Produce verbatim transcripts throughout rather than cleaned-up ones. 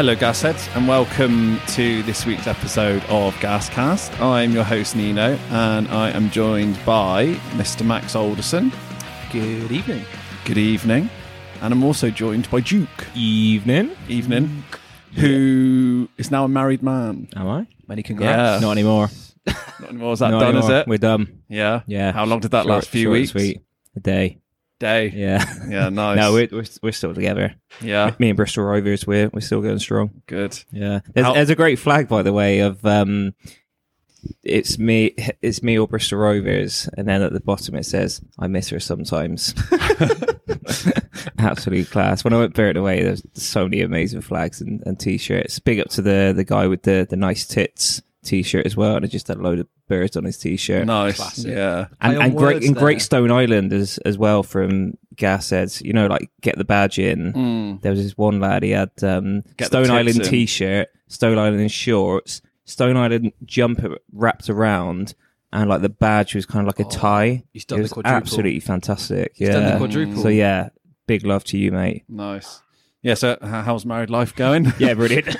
Hello, Gasheads, and welcome to this week's episode of Gascast. I'm your host, Nino, and I am joined by Mister Max Alderson. Good evening. Good evening. And I'm also joined by Duke. Evening. Evening. Yeah. Who is now a married man. Am I? Many congrats. Yeah. Not anymore. Not anymore. Is that Not done, anymore. Is it? We're done. Yeah? Yeah. How long did that short, last few short weeks? And sweet. A day. Day. Yeah. Yeah, nice. No, we're, we're we're still together. Yeah. Me and Bristol Rovers, we're we're still going strong. Good. Yeah. There's, How- there's a great flag, by the way, of um it's me it's me or Bristol Rovers, and then at the bottom it says, I miss her sometimes. Absolute class. When I went Burton away, there's so many amazing flags and, and t-shirts. Big up to the the guy with the the nice tits t-shirt as well, and it just had a load of birds on his t-shirt. Nice. Classic. Yeah. And, and great and there. Great Stone Island as as well from Gasheads, you know, like get the badge in. Mm. There was this one lad, he had um get Stone Island in. T-shirt, Stone Island in shorts, Stone Island jumper wrapped around, and like the badge was kind of like a oh, tie. He's done it the quadruple. Absolutely fantastic. He's yeah. done the quadruple. So yeah, big love to you, mate. Nice. Yeah, so how's married life going? Yeah, brilliant.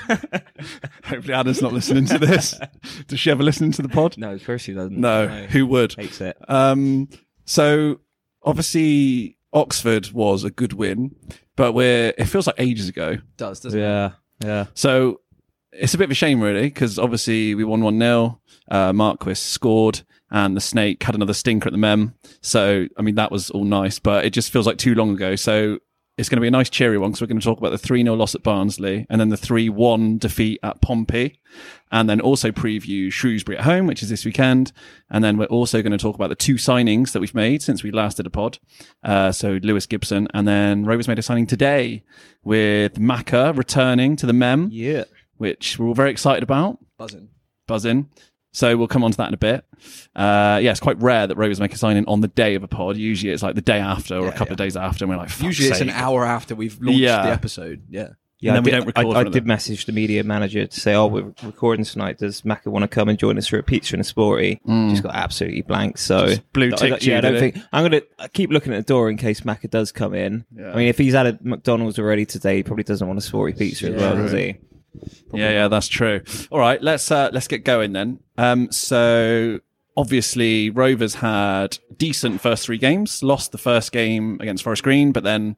Hopefully Adam's not listening to this. Does she ever listen to the pod? No, of course she doesn't. No, no. Who would? Hates it. Um, so, obviously, Oxford was a good win, but we're it feels like ages ago. It does, doesn't yeah, it? Yeah, yeah. So, it's a bit of a shame, really, because obviously we won one nil, uh, Marquis scored, and the Snake had another stinker at the Mem. So, I mean, that was all nice, but it just feels like too long ago. So... It's going to be a nice cheery one because we're going to talk about the three nil loss at Barnsley and then the three one defeat at Pompey, and then also preview Shrewsbury at home, which is this weekend. And then we're also going to talk about the two signings that we've made since we last did a pod. Uh, so Lewis Gibson, and then Rovers made a signing today with Macca returning to the Mem, yeah, which we're all very excited about. Buzzing. Buzzing. So we'll come on to that in a bit. Uh, yeah, it's quite rare that Rovers make a sign-in on the day of a pod. Usually it's like the day after or yeah, a couple yeah. of days after, and we're like, fuck's Usually sake. It's an hour after we've launched yeah. the episode. Yeah. Yeah, and then I we did, don't record. I, I did them. message the media manager to say, oh, we're recording tonight. Does Macca want to come and join us for a pizza and a sporty? Mm. She's got absolutely blank. So just blue tick. I, I, yeah, I don't think it? I'm going to keep looking at the door in case Macca does come in. Yeah. I mean, if he's had a McDonald's already today, he probably doesn't want a sporty pizza yeah. as well, does he? Probably. Yeah, yeah, that's true. All right, let's uh, let's get going then. Um, so obviously Rovers had decent first three games, lost the first game against Forest Green, but then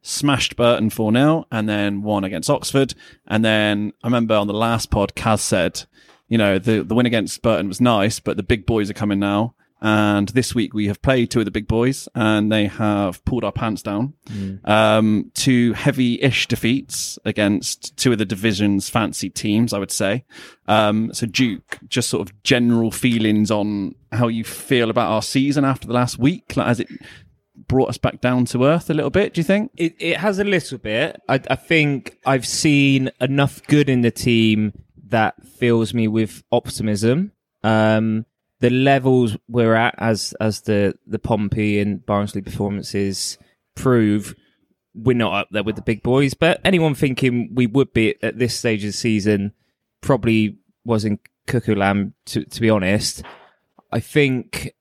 smashed Burton four nil and then won against Oxford. And then I remember on the last pod, Kaz said, you know, the, the win against Burton was nice, but the big boys are coming now. And this week we have played two of the big boys and they have pulled our pants down. Mm. Um, two heavy-ish defeats against two of the division's fancy teams, I would say. Um, so Duke, just sort of general feelings on how you feel about our season after the last week. Like, has it brought us back down to earth a little bit, do you think? It, it has a little bit. I, I think I've seen enough good in the team that fills me with optimism. Um The levels we're at, as as the, the Pompey and Barnsley performances prove, we're not up there with the big boys. But anyone thinking we would be at this stage of the season probably wasn't cuckoo lamb, to, to be honest. I think,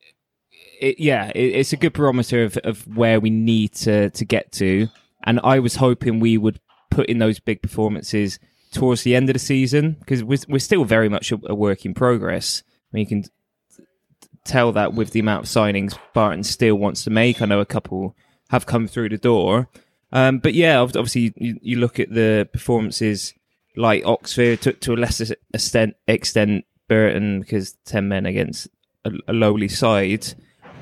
it, yeah, it, it's a good barometer of, of where we need to, to get to. And I was hoping we would put in those big performances towards the end of the season, because we're, we're still very much a, a work in progress. I mean, you can... tell that with the amount of signings Barton still wants to make. I know a couple have come through the door. Um, but yeah, obviously you, you look at the performances like Oxford, to, to a lesser extent, extent Burton, because ten men against a, a lowly side.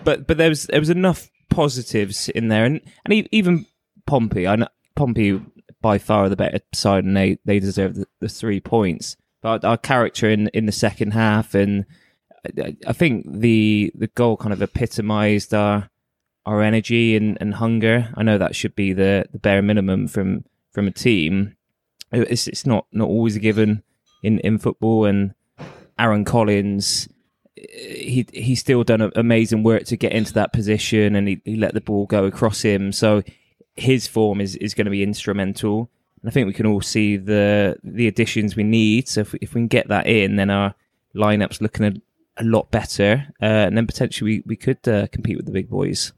But but there was there was enough positives in there. And, and even Pompey, I know Pompey by far are the better side, and they, they deserve the, the three points. But our character in, in the second half, and I think the the goal kind of epitomised our our energy and, and hunger. I know that should be the, the bare minimum from, from a team. It's it's not, not always a given in, in football. And Aaron Collins, he he's still done amazing work to get into that position, and he, he let the ball go across him. So his form is, is going to be instrumental. And I think we can all see the the additions we need. So if we, if we can get that in, then our lineup's looking at a lot better, uh, and then potentially we, we could uh, compete with the big boys.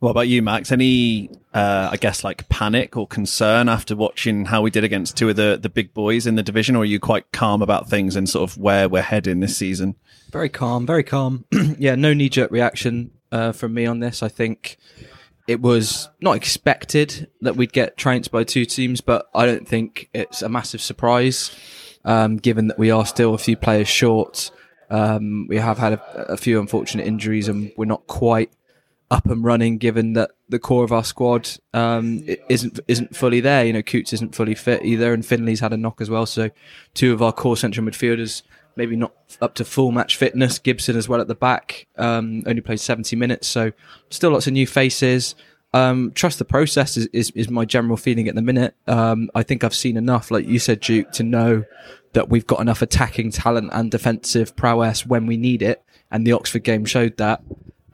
What about you, Max? Any, uh, I guess, like panic or concern after watching how we did against two of the, the big boys in the division, or are you quite calm about things and sort of where we're heading this season? Very calm, very calm. Yeah, no knee-jerk reaction uh, from me on this. I think it was not expected that we'd get trounced by two teams, but I don't think it's a massive surprise, um, given that we are still a few players short. Um, we have had a, a few unfortunate injuries, and we're not quite up and running, given that the core of our squad um, isn't isn't fully there. You know, Coutts isn't fully fit either, and Finlay's had a knock as well. So, two of our core central midfielders maybe not up to full match fitness. Gibson as well at the back um, only played seventy minutes, so still lots of new faces. Um, trust the process is, is is my general feeling at the minute. Um, I think I've seen enough, like you said, Duke, to know that we've got enough attacking talent and defensive prowess when we need it, and the Oxford game showed that.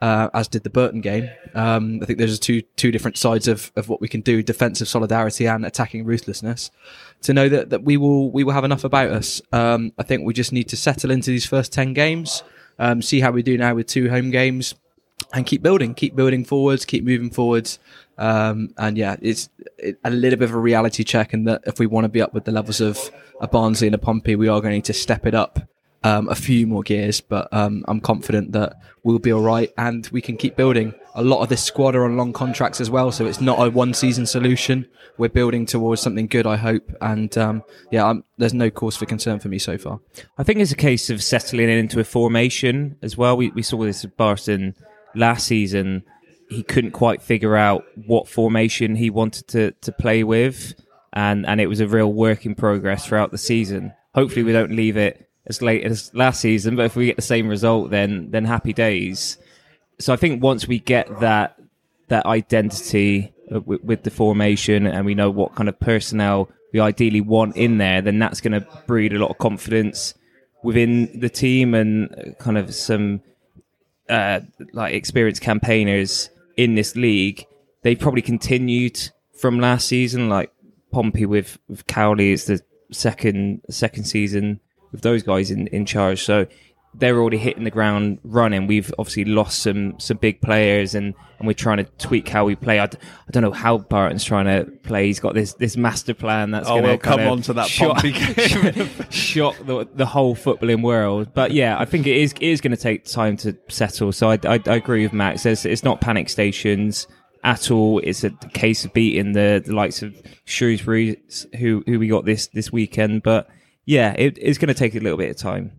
Uh, as did the Burton game. Um, I think there's two two different sides of, of what we can do: defensive solidarity and attacking ruthlessness. To know that, that we will we will have enough about us. Um, I think we just need to settle into these first ten games, um, see how we do now with two home games, and keep building, keep building forwards, keep moving forwards. Um, and yeah, it's it, a little bit of a reality check, and that if we want to be up with the levels of a Barnsley and a Pompey, we are going to need to step it up. Um, a few more gears, but um, I'm confident that we'll be all right and we can keep building. A lot of this squad are on long contracts as well, so it's not a one-season solution. We're building towards something good, I hope. And um, yeah, I'm, there's no cause for concern for me so far. I think it's a case of settling into a formation as well. We, we saw this with Barton last season. He couldn't quite figure out what formation he wanted to, to play with, and, and it was a real work in progress throughout the season. Hopefully we don't leave it as late as last season, but if we get the same result, then then happy days. So I think once we get that that identity with, with the formation, and we know what kind of personnel we ideally want in there, then that's going to breed a lot of confidence within the team, and kind of some uh, like experienced campaigners in this league. They probably continued from last season, like Pompey with, with Cowley. It's the second second season with those guys in, in charge, so they're already hitting the ground running. We've obviously lost some some big players, and, and we're trying to tweak how we play. I, d- I don't know how Barton's trying to play. He's got this this master plan that's oh, going we'll to come on to that shock, game. shock the, the whole footballing world. But yeah, I think it is it is going to take time to settle. So I, I, I agree with Max. There's, it's not panic stations at all. It's a case of beating the, the likes of Shrewsbury, who who we got this this weekend, but. Yeah, it, it's going to take a little bit of time.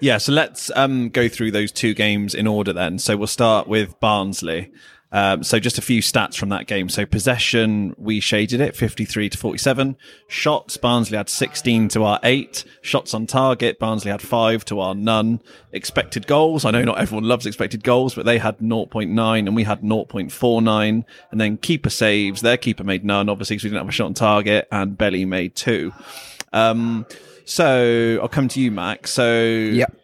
Yeah, so let's um, go through those two games in order then. So we'll start with Barnsley. Um, so just a few stats from that game. So possession, we shaded it, fifty-three to forty-seven. Shots, Barnsley had sixteen to our eight. Shots on target, Barnsley had five to our none. Expected goals, I know not everyone loves expected goals, but they had zero point nine and we had zero point four nine. And then keeper saves, their keeper made none, obviously, because we didn't have a shot on target, and Belly made two. Um... So I'll come to you, Mac. So yep.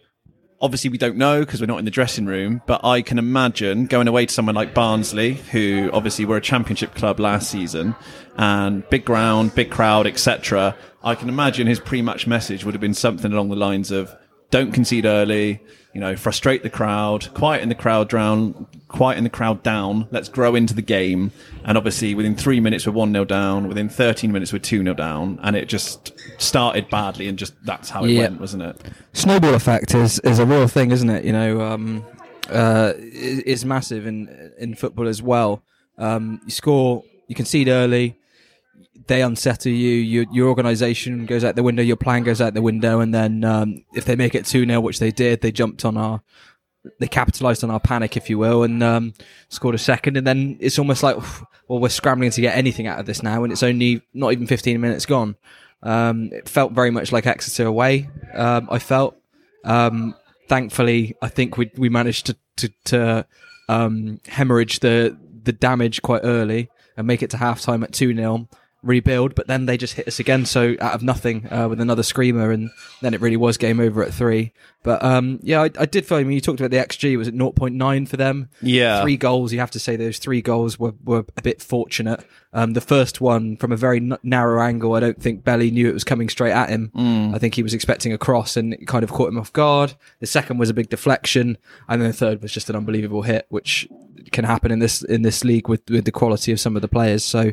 Obviously we don't know because we're not in the dressing room, but I can imagine going away to someone like Barnsley, who obviously were a championship club last season, and big ground, big crowd, et cetera. I can imagine his pre-match message would have been something along the lines of, don't concede early, you know, frustrate the crowd, quieten the crowd down, quieten the crowd down, let's grow into the game. And obviously within three minutes we're one nil down, within thirteen minutes we're two nil down, and it just started badly, and just that's how it yeah. went, wasn't it? Snowball effect is, is a real thing, isn't it? You know, um, uh, it's massive in, in football as well. Um, you score, you concede early, they unsettle you, your, your organisation goes out the window, your plan goes out the window, and then um, if they make it two nil, which they did, they jumped on our, they capitalised on our panic, if you will, and um, scored a second, and then it's almost like, well, we're scrambling to get anything out of this now, and it's only not even fifteen minutes gone. Um, it felt very much like Exeter away, um, I felt. Um, thankfully, I think we we managed to, to, to um, hemorrhage the, the damage quite early and make it to half-time at two nil, rebuild, but then they just hit us again, so out of nothing, uh, with another screamer, and then it really was game over at three. But um, yeah, I, I did feel, I mean, you talked about the X G, was it zero point nine for them? Yeah. Three goals, you have to say those three goals were, were a bit fortunate. Um, the first one, from a very n- narrow angle, I don't think Belly knew it was coming straight at him. Mm. I think he was expecting a cross and it kind of caught him off guard. The second was a big deflection, and then the third was just an unbelievable hit, which can happen in this in this league with, with the quality of some of the players. So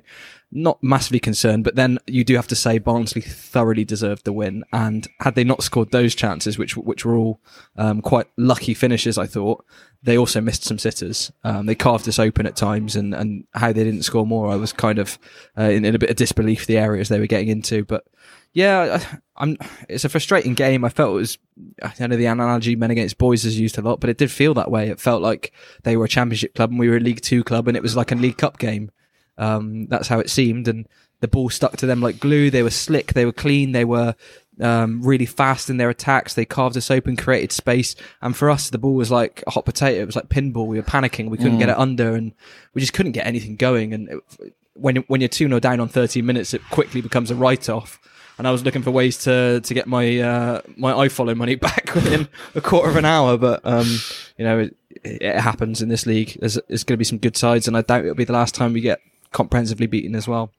not massively concerned, but then you do have to say Barnsley thoroughly deserved the win, and had they not scored those chances, which which were all um, quite lucky finishes, I thought, they also missed some sitters. Um, they carved us open at times, and, and how they didn't score more, I was kind of uh, in, in a bit of disbelief the areas they were getting into. But yeah, I, I'm. It's a frustrating game. I felt it was, I know the analogy men against boys is used a lot, but it did feel that way. It felt like they were a Championship club and we were a League Two club, and it was like a League Cup game. Um, that's how it seemed, and the ball stuck to them like glue. They were slick, they were clean, they were um, really fast in their attacks. They carved us open, created space, and for us the ball was like a hot potato. It was like pinball. We were panicking, we couldn't mm. get it under, and we just couldn't get anything going. And it, when when you're two nil down on thirteen minutes, it quickly becomes a write-off. And I was looking for ways to to get my uh, my iFollow money back within a quarter of an hour, but um, you know, it, it happens in this league. There's, there's going to be some good sides, and I doubt it'll be the last time we get comprehensively beaten as well.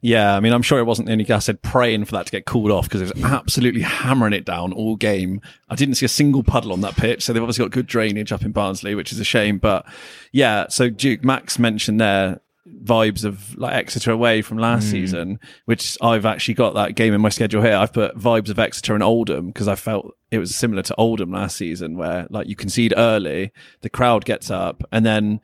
Yeah, I mean, I'm sure it wasn't the only guy said praying for that to get called off, because it was absolutely hammering it down all game. I didn't see a single puddle on that pitch, so they've obviously got good drainage up in Barnsley, which is a shame. But yeah, so Duke, Max mentioned there vibes of like Exeter away from last mm. season, which I've actually got that game in my schedule here. I've put vibes of Exeter and Oldham, because I felt it was similar to Oldham last season, where like you concede early, the crowd gets up, and then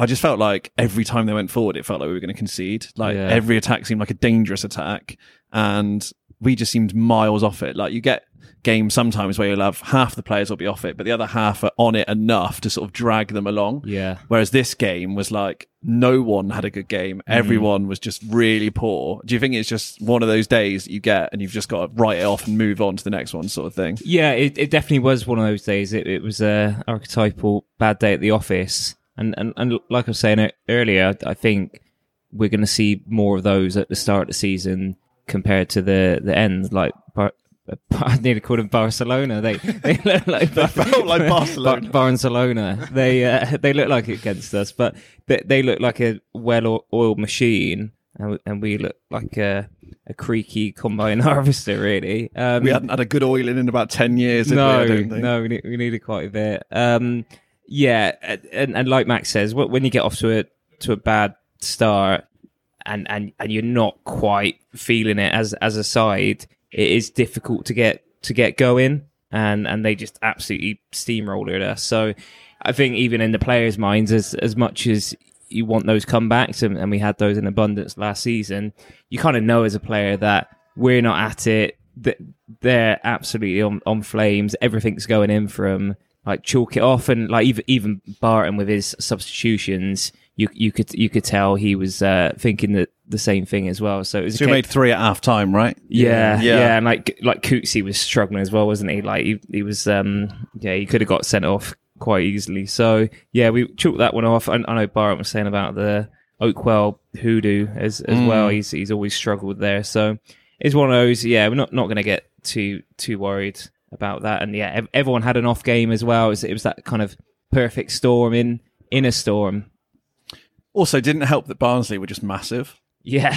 I just felt like every time they went forward, it felt like we were going to concede. Like yeah. every attack seemed like a dangerous attack, and we just seemed miles off it. Like you get games sometimes where you'll have half the players will be off it, but the other half are on it enough to sort of drag them along. Yeah. Whereas this game was like no one had a good game. Everyone mm. was just really poor. Do you think it's just one of those days that you get and you've just got to write it off and move on to the next one sort of thing? Yeah, it, it definitely was one of those days. It, it was a archetypal bad day at the office. And, and and like I was saying earlier, I think we're going to see more of those at the start of the season compared to the, the end. Like Bar- Bar- I nearly called them Barcelona. They they look like Bar- they felt like Barcelona. Bar- Barcelona. They uh, they look like it against us, but they, they look like a well-oiled machine, and, and we look like a a creaky combine harvester. Really, um, we hadn't had a good oiling in about ten years. No, we, I don't think. no, we need, we needed quite a bit. Um, Yeah, and, and like Max says, when you get off to a to a bad start and, and, and you're not quite feeling it as as a side, it is difficult to get to get going, and, and they just absolutely steamrolled us. So I think even in the players' minds, as as much as you want those comebacks, and, and we had those in abundance last season, you kind of know as a player that we're not at it, that they're absolutely on, on flames, everything's going in for them. Like chalk it off, and like even even Barton with his substitutions, you you could you could tell he was uh, thinking the, the same thing as well. So it was so you made three at half time, right? Yeah, yeah, yeah, and like like Coutts was struggling as well, wasn't he? Like he, he was, um, yeah, he could have got sent off quite easily. So yeah, we chalked that one off. I, I know Barton was saying about the Oakwell hoodoo as as mm. well. He's he's always struggled there. So it's one of those. Yeah, we're not not going to get too too worried about that. And yeah, everyone had an off game as well. It was, it was that kind of perfect storm in in a storm. Also, didn't help that Barnsley were just massive. Yeah.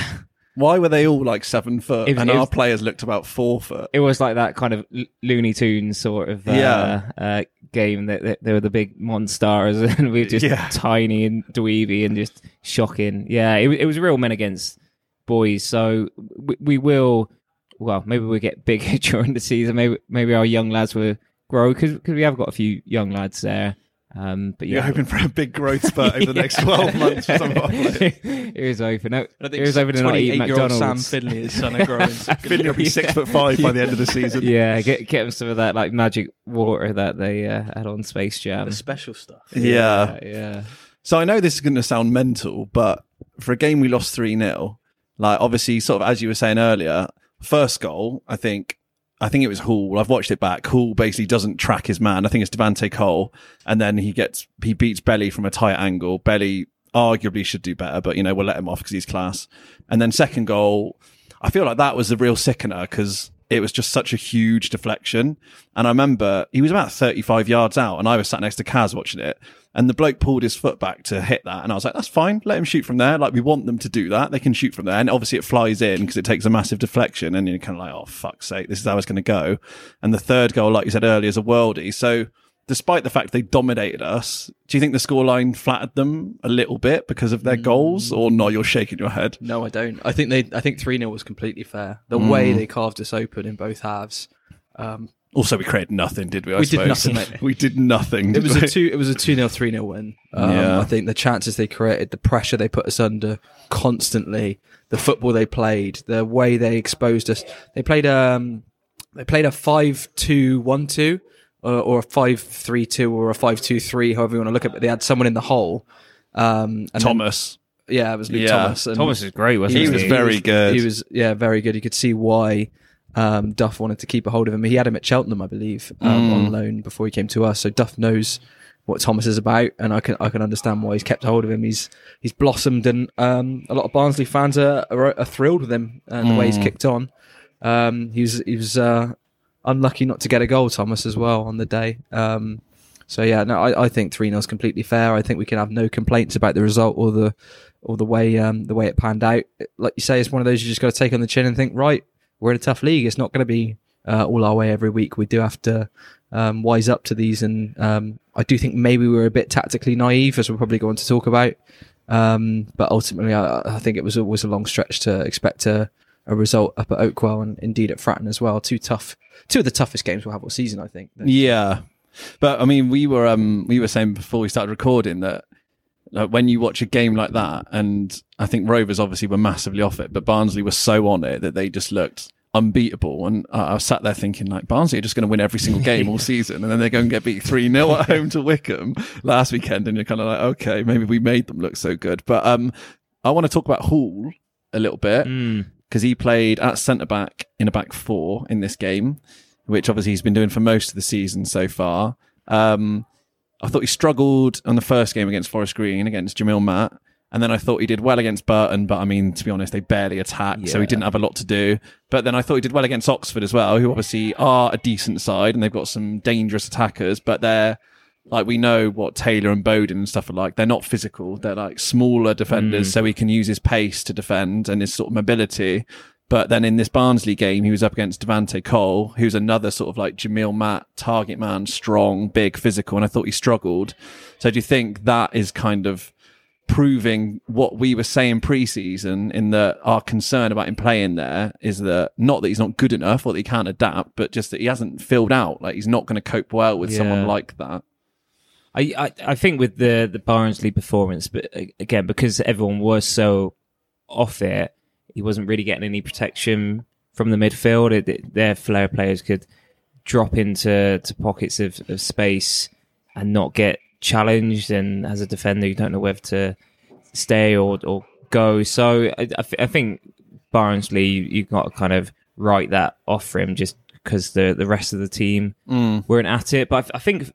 Why were they all like seven foot was, and our was, players looked about four foot? It was like that kind of Looney Tunes sort of uh, yeah. uh, game that, that they were the big monstars and we were just yeah. tiny and dweeby and just shocking. Yeah, it, it was real men against boys. So we, we will. Well, maybe we'll get bigger during the season. Maybe maybe our young lads will grow, because we have got a few young lads there. Um, but yeah. You're hoping for a big growth spurt over the yeah. next twelve months for some of our players. Here's open. I think here's open and not eat McDonald's. Sam Finlay is son of growing. Finlay will be six foot five by the end of the season. Yeah, get get them some of that like magic water that they uh, had on Space Jam. The special stuff. Yeah. yeah. yeah. So I know this is going to sound mental, but for a game we lost three nil, like obviously sort of as you were saying earlier, first goal, I think, I think it was Hall. I've watched it back. Hall basically doesn't track his man. I think it's Devante Cole, and then he gets he beats Belly from a tight angle. Belly arguably should do better, but you know we'll let him off because he's class. And then second goal, I feel like that was the real sickener because it was just such a huge deflection. And I remember he was about thirty-five yards out, and I was sat next to Kaz watching it. And the bloke pulled his foot back to hit that. And I was like, that's fine. Let him shoot from there. Like, we want them to do that. They can shoot from there. And obviously it flies in because it takes a massive deflection. And you're kind of like, oh, fuck's sake, this is how it's going to go. And the third goal, like you said earlier, is a worldie. So despite the fact they dominated us, do you think the scoreline flattered them a little bit because of their mm. goals? Or no, you're shaking your head. No, I don't. I think they. I think three nil was completely fair. The mm. way they carved us open in both halves. Um, also, we created nothing, did we? I we, suppose. Did nothing, we did nothing. We did nothing. It was we? a two. It was a two nil, three nil win. Um, yeah. I think the chances they created, the pressure they put us under constantly, the football they played, the way they exposed us. They played um, they played a five two one two. Or a five three two or a five two three, however you want to look at it. But they had someone in the hole. Um, and Thomas. Then, yeah, it was Luke yeah. Thomas. And Thomas is great, wasn't he? He was very he good. Was, he was, yeah, very good. You could see why um, Duff wanted to keep a hold of him. He had him at Cheltenham, I believe, um, mm. on loan before he came to us. So Duff knows what Thomas is about, and I can I can understand why he's kept a hold of him. He's he's blossomed, and um, a lot of Barnsley fans are, are, are thrilled with him and mm. the way he's kicked on. Um, he was... He was uh, unlucky not to get a goal, Thomas, as well on the day. Um, so yeah, no, I, I think three nil is completely fair. I think we can have no complaints about the result or the or the way um, the way it panned out. Like you say, it's one of those you just got to take on the chin and think, right, we're in a tough league. It's not going to be uh, all our way every week. We do have to um, wise up to these, and um, I do think maybe we were a bit tactically naive, as we'll probably go on to talk about. Um, but ultimately, I, I think it was always a long stretch to expect a, a result up at Oakwell and indeed at Fratton as well. Too tough. Two of the toughest games we'll have all season, I think. Yeah, but I mean, we were um, we were saying before we started recording that like, when you watch a game like that, and I think Rovers obviously were massively off it, but Barnsley were so on it that they just looked unbeatable. And uh, I was sat there thinking, like, Barnsley are just going to win every single game all season, and then they're going to get beat three nil at home to Wickham last weekend, and you're kind of like, okay, maybe we made them look so good. But um, I want to talk about Hall a little bit. Mm. Because he played at centre-back in a back four in this game, which obviously he's been doing for most of the season so far. Um, I thought he struggled on the first game against Forest Green, against Jamil Matt. And then I thought he did well against Burton, but I mean, to be honest, they barely attacked, yeah. so he didn't have a lot to do. But then I thought he did well against Oxford as well, who obviously are a decent side, and they've got some dangerous attackers, but they're... Like, we know what Taylor and Bowden and stuff are like. They're not physical. They're like smaller defenders, mm. so he can use his pace to defend and his sort of mobility. But then in this Barnsley game, he was up against Devante Cole, who's another sort of like Jamil Matt, target man, strong, big, physical, and I thought he struggled. So do you think that is kind of proving what we were saying pre-season, in that our concern about him playing there is that not that he's not good enough or that he can't adapt, but just that he hasn't filled out. Like, he's not going to cope well with yeah. someone like that. I, I, I think with the, the Barnsley performance, but again, because everyone was so off it, he wasn't really getting any protection from the midfield. It, it, their flair players could drop into to pockets of, of space and not get challenged. And as a defender, you don't know whether to stay or, or go. So I, I, th- I think Barnsley, you've got to kind of write that off for him just because the, the rest of the team mm. weren't at it. But I, I think...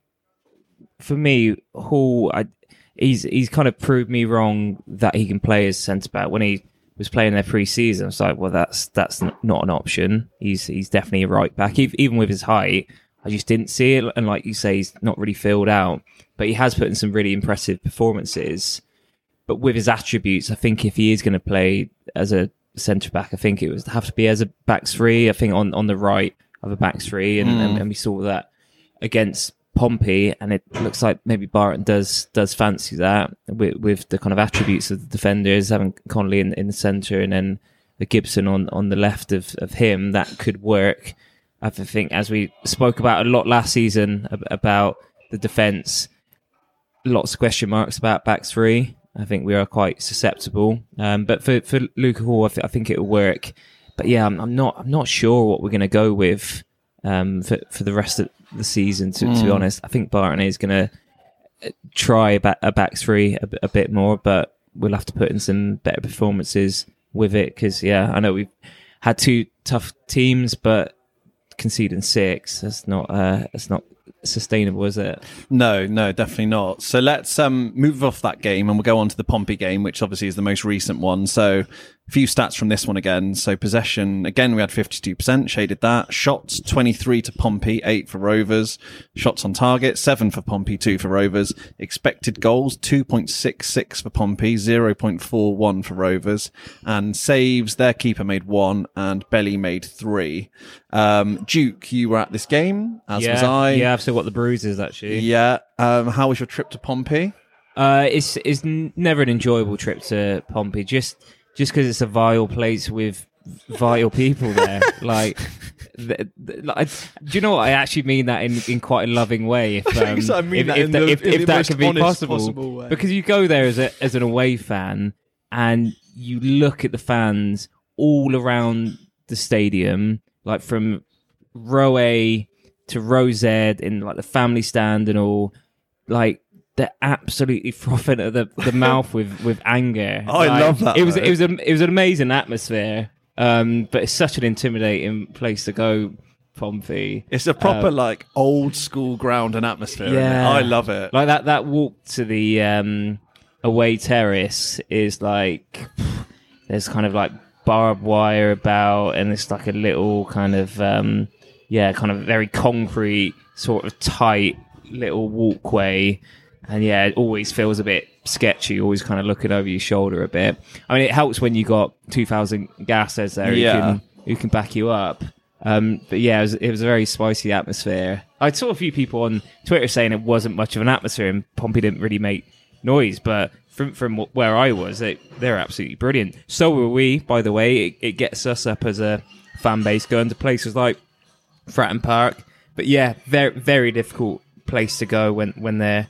For me, Hall, I, he's he's kind of proved me wrong that he can play as centre back. When he was playing there pre-season, I was like, well, that's that's not an option. He's he's definitely a right back, he, even with his height. I just didn't see it, and like you say, he's not really filled out. But he has put in some really impressive performances. But with his attributes, I think if he is going to play as a centre back, I think it would have to be as a back three. I think on, on the right of a back three, and, mm. and, and we saw that against Pompey, and it looks like maybe Barton does does fancy that with, with the kind of attributes of the defenders, having Connolly in, in the centre and then the Gibson on, on the left of, of him. That could work. I think, as we spoke about a lot last season about the defence, lots of question marks about back three. I think we are quite susceptible, um, but for for Luke Hall, I, th- I think it will work. But yeah, I'm, I'm not I'm not sure what we're going to go with um, for for the rest of the season, to, mm. to be honest. I think Barton is going to try a back, a back three a, a bit more, but we'll have to put in some better performances with it, because yeah, I know we've had two tough teams, but conceding six, that's not uh, that's not sustainable, is it? No, no, definitely not. So let's um, move off that game and we'll go on to the Pompey game, which obviously is the most recent one. So A few stats from this one again. So possession, again, we had fifty-two percent, shaded that. Shots, twenty-three to Pompey, eight for Rovers. Shots on target, seven for Pompey, two for Rovers. Expected goals, two point six six for Pompey, zero point four one for Rovers. And saves, their keeper made one and Belly made three. Um, Duke, you were at this game, as yeah, was I. Yeah, I've still got the bruises, actually. Yeah. Um, how was your trip to Pompey? Uh, it's, it's never an enjoyable trip to Pompey, just... Just because it's a vile place with vile people there. like, the, the, like, do you know what? I actually mean that in, in quite a loving way. If um, I mean if, that if, in the, the, if, in if the that could be possible. possible way. Because you go there as, a, as an away fan and you look at the fans all around the stadium, like from row A to row Z in like the family stand and all, like, they're absolutely frothing at the, the mouth with, with anger. Oh, like, I love that. It was though. it was a, it was an amazing atmosphere, um, but it's such an intimidating place to go, Pompey. It's a proper um, like old school ground and atmosphere. Yeah, I love it. Like that that walk to the um, away terrace is like there's kind of like barbed wire about, and it's like a little kind of um, yeah, kind of very concrete sort of tight little walkway. And yeah, it always feels a bit sketchy, always kind of looking over your shoulder a bit. I mean, it helps when you got two thousand gassers there who, yeah. can, who can back you up. Um, but yeah, it was, it was a very spicy atmosphere. I saw a few people on Twitter saying it wasn't much of an atmosphere and Pompey didn't really make noise. But from from where I was, it, they're absolutely brilliant. So were we, by the way. It, it gets us up as a fan base going to places like Fratton Park. But yeah, very, very difficult place to go when, when they're...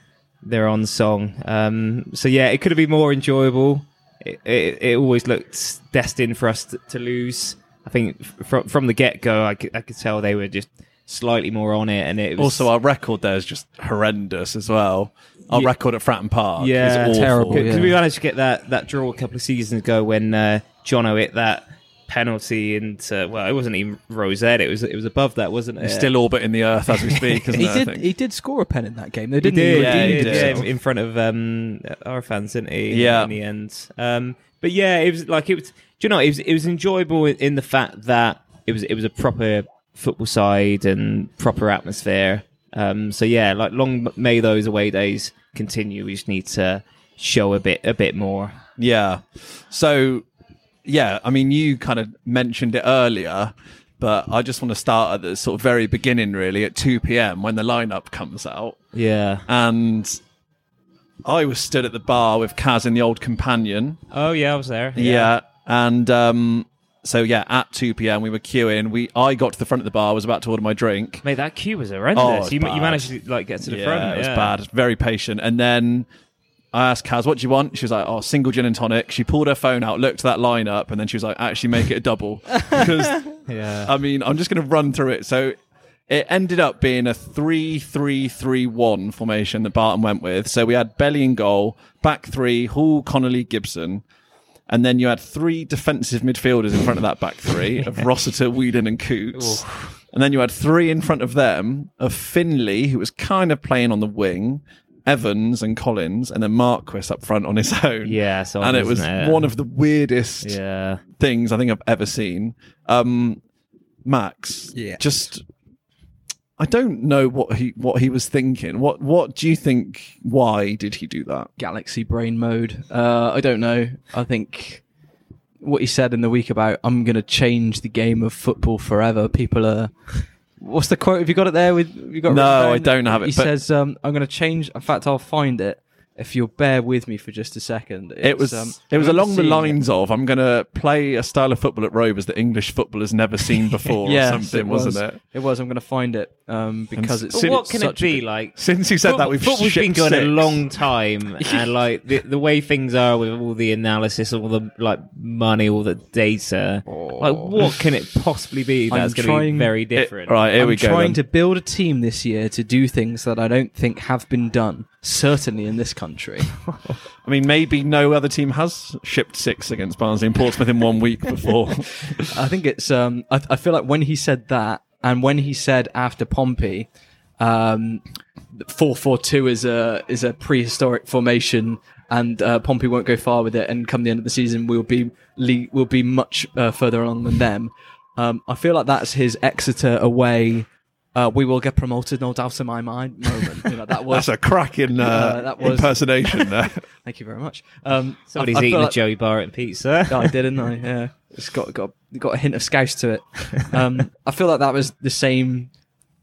They're on song. Um, so, yeah, it could have been more enjoyable. It, it, it always looked destined for us to, to lose. I think from from the get-go, I could, I could tell they were just slightly more on it. And it was... Also, our record there is just horrendous as well. Our yeah. record at Fratton Park yeah, is terrible. Because yeah. we managed to get that, that draw a couple of seasons ago when uh, Jono hit that penalty into, well, it wasn't even Rosette, it was it was above that, wasn't it? It's still orbiting the earth as we speak, isn't he it? Did, he did score a pen in that game, though, didn't he? Did, he? Yeah, he did. Yeah, in front of um, our fans, didn't he? Yeah. In the end. Um, but yeah, it was like, it was, do you know, it was, it was enjoyable in the fact that it was, it was a proper football side and proper atmosphere. Um, so yeah, like, long may those away days continue. We just need to show a bit, a bit more. Yeah. So, yeah, I mean, you kind of mentioned it earlier, but I just want to start at the sort of very beginning, really, at two p.m. when the lineup comes out. Yeah. And I was stood at the bar with Kaz and the old companion. Oh, yeah, I was there. Yeah. yeah. And um, so, yeah, at two p.m. we were queuing. We I got to the front of the bar, was about to order my drink. Mate, that queue was horrendous. Oh, was you, you managed to like get to the yeah, front. It was yeah. bad. Very patient. And then... I asked Kaz, what do you want? She was like, oh, single gin and tonic. She pulled her phone out, looked at that lineup, and then she was like, actually make it a double. Because, yeah. I mean, I'm just going to run through it. So it ended up being a three three three one formation that Barton went with. So we had Belly in goal, back three, Hall, Connolly, Gibson. And then you had three defensive midfielders in front of that back three of Rossiter, Whedon and Coutts. And then you had three in front of them of Finlay, who was kind of playing on the wing, Evans and Collins, and then Marquis up front on his own. Yeah, so and it was it? one of the weirdest yeah. things I think I've ever seen. Um, Max, yeah. just I don't know what he what he was thinking. What what do you think? Why did he do that? Galaxy brain mode. Uh, I don't know. I think what he said in the week about I'm going to change the game of football forever. People are. What's the quote? Have you got it there? With you got no, I don't have it. He says, um, "I'm going to change." In fact, I'll find it if you'll bear with me for just a second. It's, it was um, it was along the lines it. of, "I'm going to play a style of football at Rovers that English football has never seen before," yes, or something, it was. wasn't it? It was. I'm going to find it um, because and it's. But what can it be good, like? Since you said football, that, we've football's been going six. a long time, and like the, the way things are with all the analysis, all the like money, all the data. Oh. Like, what can it possibly be that's going to be very different? It, right here I'm we go. I'm trying then. to build a team this year to do things that I don't think have been done. Certainly in this country. I mean, maybe no other team has shipped six against Barnsley and Portsmouth in one week before. I think it's... Um, I, I feel like when he said that, and when he said after Pompey, um, four four two is a is a prehistoric formation and uh, Pompey won't go far with it, and come the end of the season we'll be le- we'll be much uh, further along than them. Um, I feel like that's his Exeter away. Uh, we will get promoted, no doubt in my mind. Moment, you know, that was that's a cracking uh, uh, that was... impersonation there. Thank you very much. Um, Somebody's I, I eating like... a Joey Barrett pizza. Oh, I did, didn't I? Yeah, it's got got got a hint of Scouse to it. Um, I feel like that was the same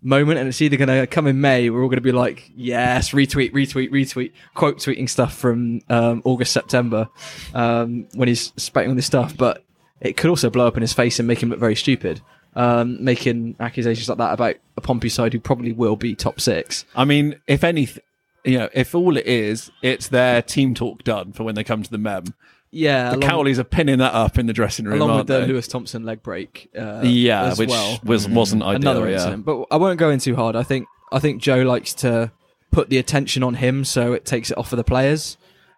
moment, and it's either going to come in May. We're all going to be like, yes, retweet, retweet, retweet, quote tweeting stuff from um, August, September um, when he's spouting all this stuff, but it could also blow up in his face and make him look very stupid. Um, making accusations like that about a Pompey side who probably will be top six. I mean, if anything, you know, if all it is, it's their team talk done for when they come to the Mem. Yeah, the Cowleys are pinning that up in the dressing room, along with the Lewis Thompson leg break. Uh, yeah, as which well. was wasn't mm-hmm. ideal. Another incident, yeah. But I won't go in too hard. I think I think Joe likes to put the attention on him, so it takes it off of the players.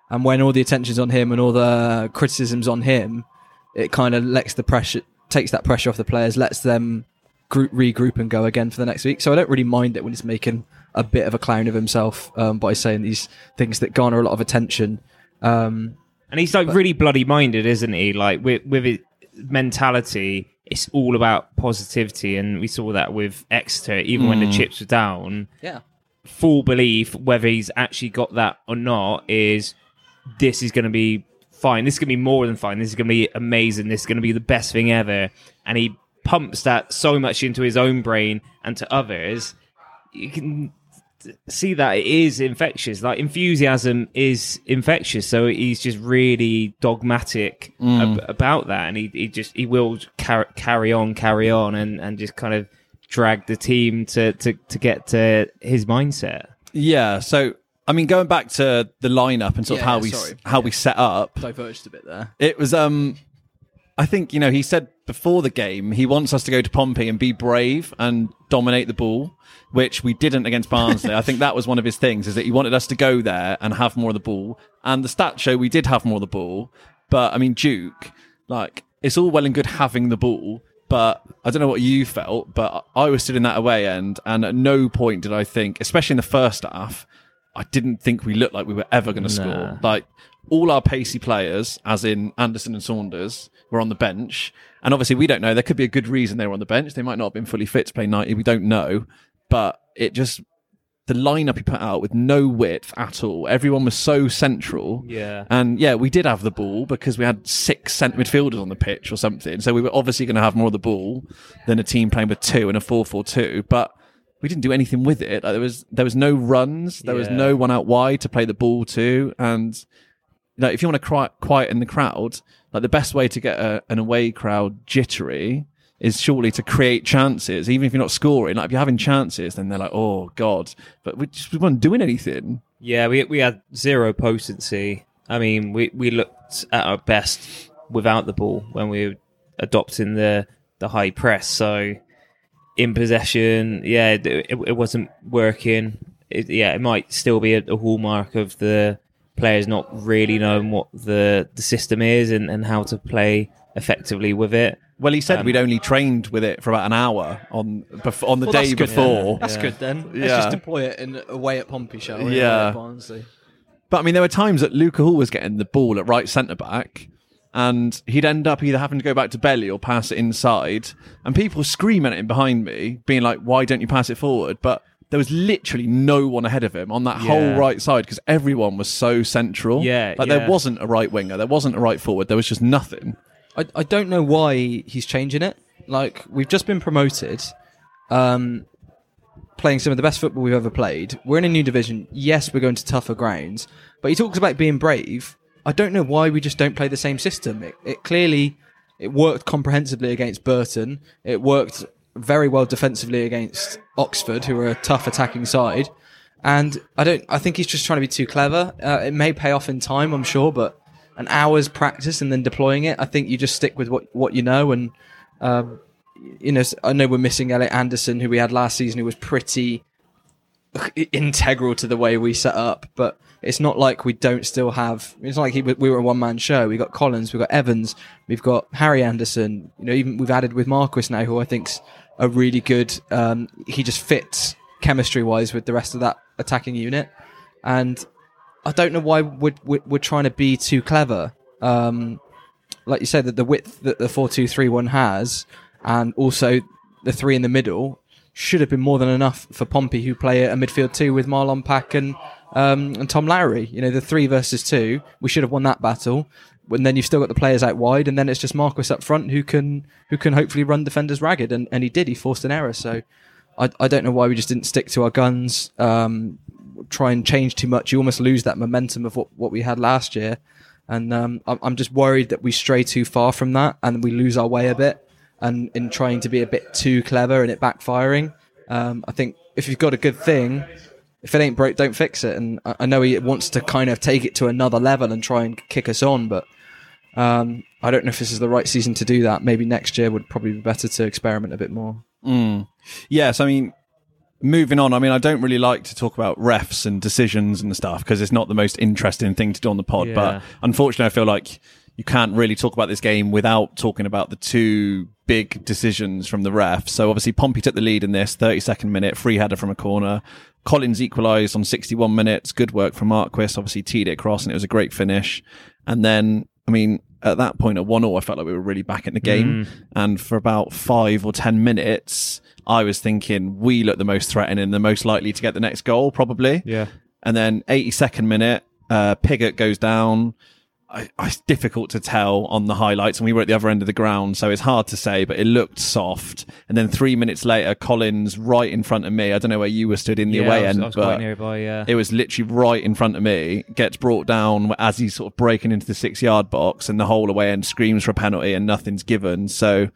And when all the attention's on him and all the criticisms on him, it kind of lets the pressure. Takes that pressure off the players, lets them group, regroup and go again for the next week. So I don't really mind it when he's making a bit of a clown of himself um, by saying these things that garner a lot of attention. Um, and he's like but, really bloody minded, isn't he? Like with, with his mentality, it's all about positivity. And we saw that with Exeter, even mm. when the chips were down. Yeah. Full belief, whether he's actually got that or not, is this is going to be fine. This is going to be more than fine. This is going to be amazing. This is going to be the best thing ever. And he pumps that so much into his own brain and to others. You can see that it is infectious. Like, enthusiasm is infectious. So he's just really dogmatic mm. ab- about that. And he, he just, he will car- carry on, carry on and, and just kind of drag the team to, to, to get to his mindset. Yeah. So, I mean, going back to the lineup and sort yeah, of how we sorry. how yeah. we set up, diverged a bit there. It was, um, I think, you know, he said before the game he wants us to go to Pompey and be brave and dominate the ball, which we didn't against Barnsley. I think that was one of his things, is that he wanted us to go there and have more of the ball. And the stats show we did have more of the ball, but I mean, Duke, like, it's all well and good having the ball, but I don't know what you felt, but I was stood in that away end, and at no point did I think, especially in the first half, I didn't think we looked like we were ever going to nah. score. Like, all our pacey players, as in Anderson and Saunders, were on the bench. And obviously, we don't know. There could be a good reason they were on the bench. They might not have been fully fit to play ninety. We don't know. But it just, the lineup he put out with no width at all. Everyone was so central. Yeah. And yeah, we did have the ball because we had six centre midfielders on the pitch or something. So we were obviously going to have more of the ball than a team playing with two in a four four two. But we didn't do anything with it. Like, there was there was no runs. There yeah. was no one out wide to play the ball to. And like, if you want to cry, quieten the crowd, like, the best way to get a, an away crowd jittery is surely to create chances, even if you're not scoring. Like, if you're having chances, then they're like, oh god. But we just we weren't doing anything. Yeah, we we had zero potency. I mean, we we looked at our best without the ball when we were adopting the the high press. So, in possession, yeah, it, it wasn't working. It, yeah, it might still be a, a hallmark of the players not really knowing what the, the system is and, and how to play effectively with it. Well, he said um, we'd only trained with it for about an hour on bef- on the well, day that's before. Good, that's yeah. good then. Let's yeah. just deploy it in away at Pompey, shall we? Yeah. Barnsley. But I mean, there were times that Luca Hall was getting the ball at right centre-back, and he'd end up either having to go back to Belly or pass it inside. And people screaming at him behind me, being like, why don't you pass it forward? But there was literally no one ahead of him on that yeah. whole right side, because everyone was so central. Yeah, like, yeah. there wasn't a right winger. There wasn't a right forward. There was just nothing. I, I don't know why he's changing it. Like, we've just been promoted, um, playing some of the best football we've ever played. We're in a new division. Yes, we're going to tougher grounds. But he talks about being brave. I don't know why we just don't play the same system. It, it clearly, it worked comprehensively against Burton. It worked very well defensively against Oxford, who are a tough attacking side. And I don't, I think he's just trying to be too clever. Uh, it may pay off in time, I'm sure, but an hour's practice and then deploying it, I think you just stick with what, what you know. And, um, you know, I know we're missing Elliot Anderson, who we had last season, who was pretty integral to the way we set up, but it's not like we don't still have. It's not like he, we were a one-man show. We got Collins, we got Evans, we've got Harry Anderson. You know, even we've added with Marquis now, who I think's a really good. Um, he just fits chemistry-wise with the rest of that attacking unit, and I don't know why we're, we're trying to be too clever. Um, like you said, that the width that the four two three one has, and also the three in the middle, should have been more than enough for Pompey, who play a midfield two with Marlon Pack and um, and Tom Lowry. You know, the three versus two, we should have won that battle. And then you've still got the players out wide, and then it's just Marquis up front who can who can hopefully run defenders ragged. And, and he did. He forced an error. So I, I don't know why we just didn't stick to our guns, um, try and change too much. You almost lose that momentum of what, what we had last year. And um, I'm just worried that we stray too far from that and we lose our way a bit. And in trying to be a bit too clever and it backfiring, um, I think if you've got a good thing, if it ain't broke, don't fix it. And I, I know he wants to kind of take it to another level and try and kick us on, but um, I don't know if this is the right season to do that. Maybe next year would probably be better to experiment a bit more. Mm. Yes, I mean, moving on, I mean, I don't really like to talk about refs and decisions and stuff because it's not the most interesting thing to do on the pod, yeah. But unfortunately I feel like you can't really talk about this game without talking about the two big decisions from the ref. So obviously Pompey took the lead in this, thirty-second minute, free header from a corner. Collins equalised on sixty-one minutes. Good work from Marquis, obviously teed it across and it was a great finish. And then, I mean, at that point at one all, I felt like we were really back in the game. Mm. And for about five or ten minutes, I was thinking we look the most threatening, the most likely to get the next goal, probably. Yeah. And then eighty-second minute, uh, Piggott goes down. I, it's difficult to tell on the highlights, and we were at the other end of the ground, so it's hard to say, but it looked soft. And then three minutes later, Collins right in front of me. I don't know where you were stood in the yeah, away I was, end, I was but quite nearby, yeah. It was literally right in front of me. Gets brought down as he's sort of breaking into the six-yard box, and the whole away end screams for a penalty, and nothing's given. So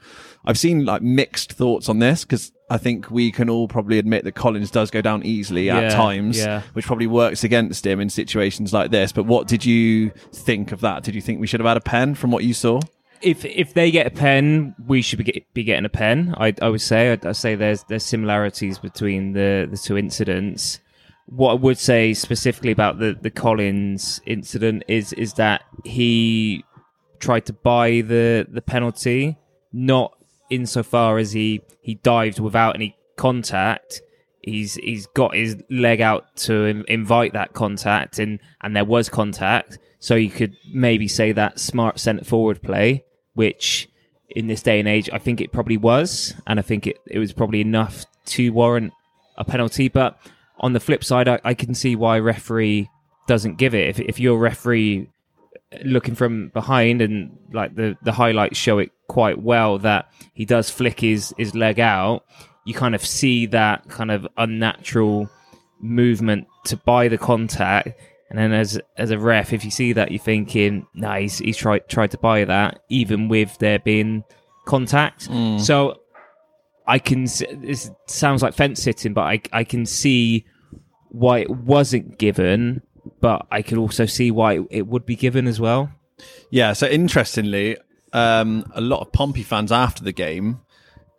I've seen like mixed thoughts on this because I think we can all probably admit that Collins does go down easily yeah, at times, yeah. which probably works against him in situations like this. But what did you think of that? Did you think we should have had a pen from what you saw? If if they get a pen, we should be, get, be getting a pen. I I would say I'd, I'd say there's there's similarities between the, the two incidents. What I would say specifically about the, the Collins incident is is that he tried to buy the the penalty, not insofar as he, he dived without any contact. He's he's got his leg out to invite that contact, and, and there was contact. So you could maybe say that smart centre-forward play, which in this day and age, I think it probably was, and I think it, it was probably enough to warrant a penalty. But on the flip side, I, I can see why referee doesn't give it. If, if you're a referee looking from behind, and like the, the highlights show it quite well that he does flick his, his leg out, you kind of see that kind of unnatural movement to buy the contact. And then as as a ref, if you see that, you're thinking, nah, he's, he's tried, tried to buy that, even with there being contact. Mm. So I can... This sounds like fence-sitting, but I, I can see why it wasn't given, but I can also see why it would be given as well. Yeah, so interestingly, um, a lot of Pompey fans after the game,